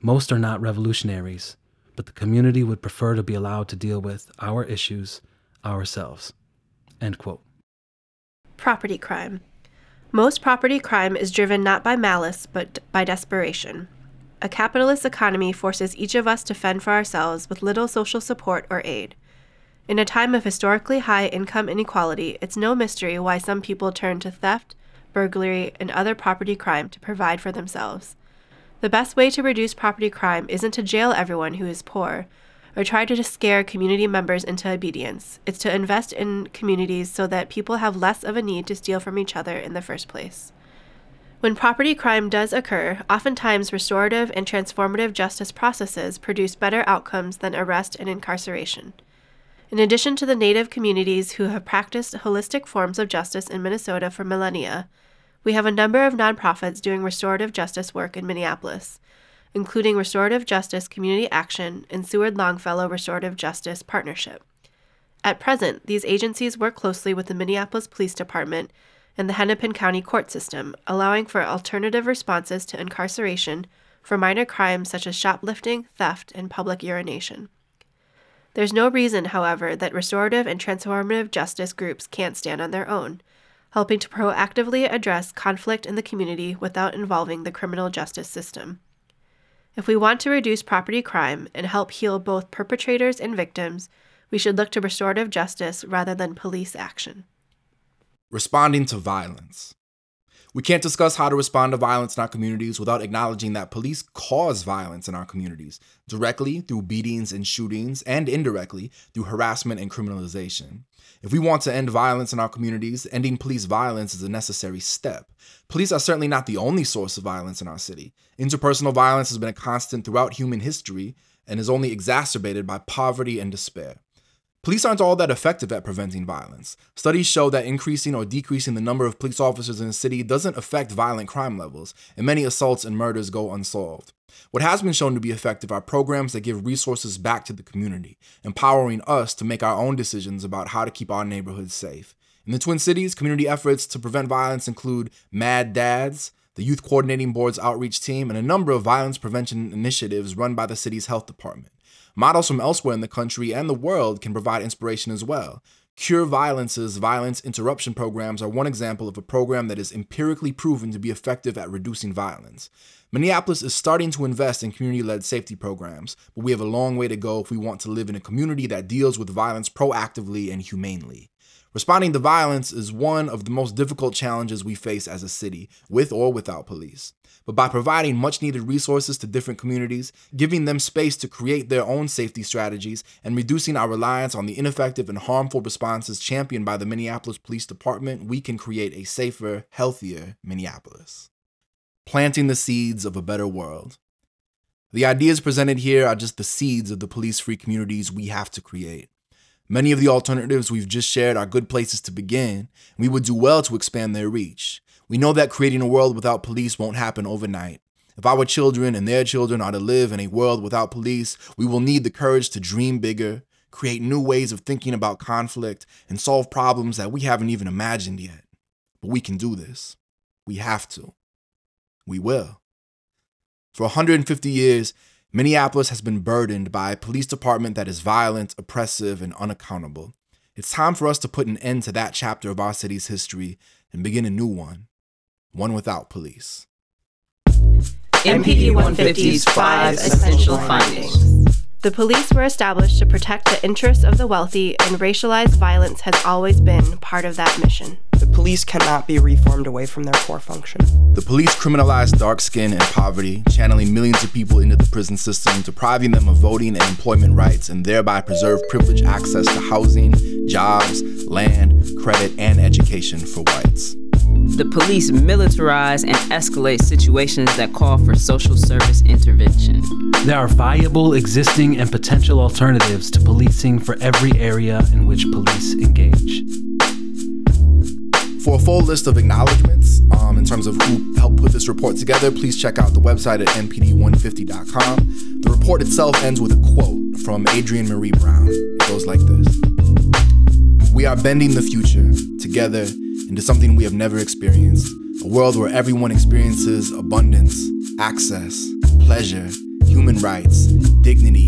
Most are not revolutionaries, but the community would prefer to be allowed to deal with our issues ourselves. End quote. Property crime. Most property crime is driven not by malice, but by desperation. A capitalist economy forces each of us to fend for ourselves with little social support or aid. In a time of historically high income inequality, it's no mystery why some people turn to theft, burglary, and other property crime to provide for themselves. The best way to reduce property crime isn't to jail everyone who is poor, or try to scare community members into obedience. It's to invest in communities so that people have less of a need to steal from each other in the first place. When property crime does occur, oftentimes restorative and transformative justice processes produce better outcomes than arrest and incarceration. In addition to the Native communities who have practiced holistic forms of justice in Minnesota for millennia, we have a number of nonprofits doing restorative justice work in Minneapolis, including Restorative Justice Community Action and Seward Longfellow Restorative Justice Partnership. At present, these agencies work closely with the Minneapolis Police Department and the Hennepin County court system, allowing for alternative responses to incarceration for minor crimes such as shoplifting, theft, and public urination. There's no reason, however, that restorative and transformative justice groups can't stand on their own, helping to proactively address conflict in the community without involving the criminal justice system. If we want to reduce property crime and help heal both perpetrators and victims, we should look to restorative justice rather than police action. Responding to violence. We can't discuss how to respond to violence in our communities without acknowledging that police cause violence in our communities, directly through beatings and shootings, and indirectly through harassment and criminalization. If we want to end violence in our communities, ending police violence is a necessary step. Police are certainly not the only source of violence in our city. Interpersonal violence has been a constant throughout human history and is only exacerbated by poverty and despair. Police aren't all that effective at preventing violence. Studies show that increasing or decreasing the number of police officers in a city doesn't affect violent crime levels, and many assaults and murders go unsolved. What has been shown to be effective are programs that give resources back to the community, empowering us to make our own decisions about how to keep our neighborhoods safe. In the Twin Cities, community efforts to prevent violence include Mad Dads, the Youth Coordinating Board's outreach team, and a number of violence prevention initiatives run by the city's health department. Models from elsewhere in the country and the world can provide inspiration as well. Cure Violence's violence interruption programs are one example of a program that is empirically proven to be effective at reducing violence. Minneapolis is starting to invest in community-led safety programs, but we have a long way to go if we want to live in a community that deals with violence proactively and humanely. Responding to violence is one of the most difficult challenges we face as a city, with or without police. But by providing much-needed resources to different communities, giving them space to create their own safety strategies, and reducing our reliance on the ineffective and harmful responses championed by the Minneapolis Police Department, we can create a safer, healthier Minneapolis. Planting the seeds of a better world. The ideas presented here are just the seeds of the police-free communities we have to create. Many of the alternatives we've just shared are good places to begin, and we would do well to expand their reach. We know that creating a world without police won't happen overnight. If our children and their children are to live in a world without police, we will need the courage to dream bigger, create new ways of thinking about conflict, and solve problems that we haven't even imagined yet. But we can do this. We have to. We will. For 150 years, Minneapolis has been burdened by a police department that is violent, oppressive, and unaccountable. It's time for us to put an end to that chapter of our city's history and begin a new one without police. MPD 150's 5 essential findings. The police were established to protect the interests of the wealthy, and racialized violence has always been part of that mission. The police cannot be reformed away from their core function. The police criminalized dark skin and poverty, channeling millions of people into the prison system, depriving them of voting and employment rights, and thereby preserve privileged access to housing, jobs, land, credit, and education for whites. The police militarize and escalate situations that call for social service intervention. There are viable, existing, and potential alternatives to policing for every area in which police engage. For a full list of acknowledgements in terms of who helped put this report together, please check out the website at mpd150.com. The report itself ends with a quote from Adrienne Marie Brown. It goes like this. We are bending the future together into something we have never experienced, a world where everyone experiences abundance, access, pleasure, human rights, dignity,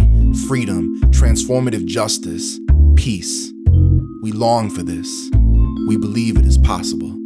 freedom, transformative justice, peace. We long for this. We believe it is possible.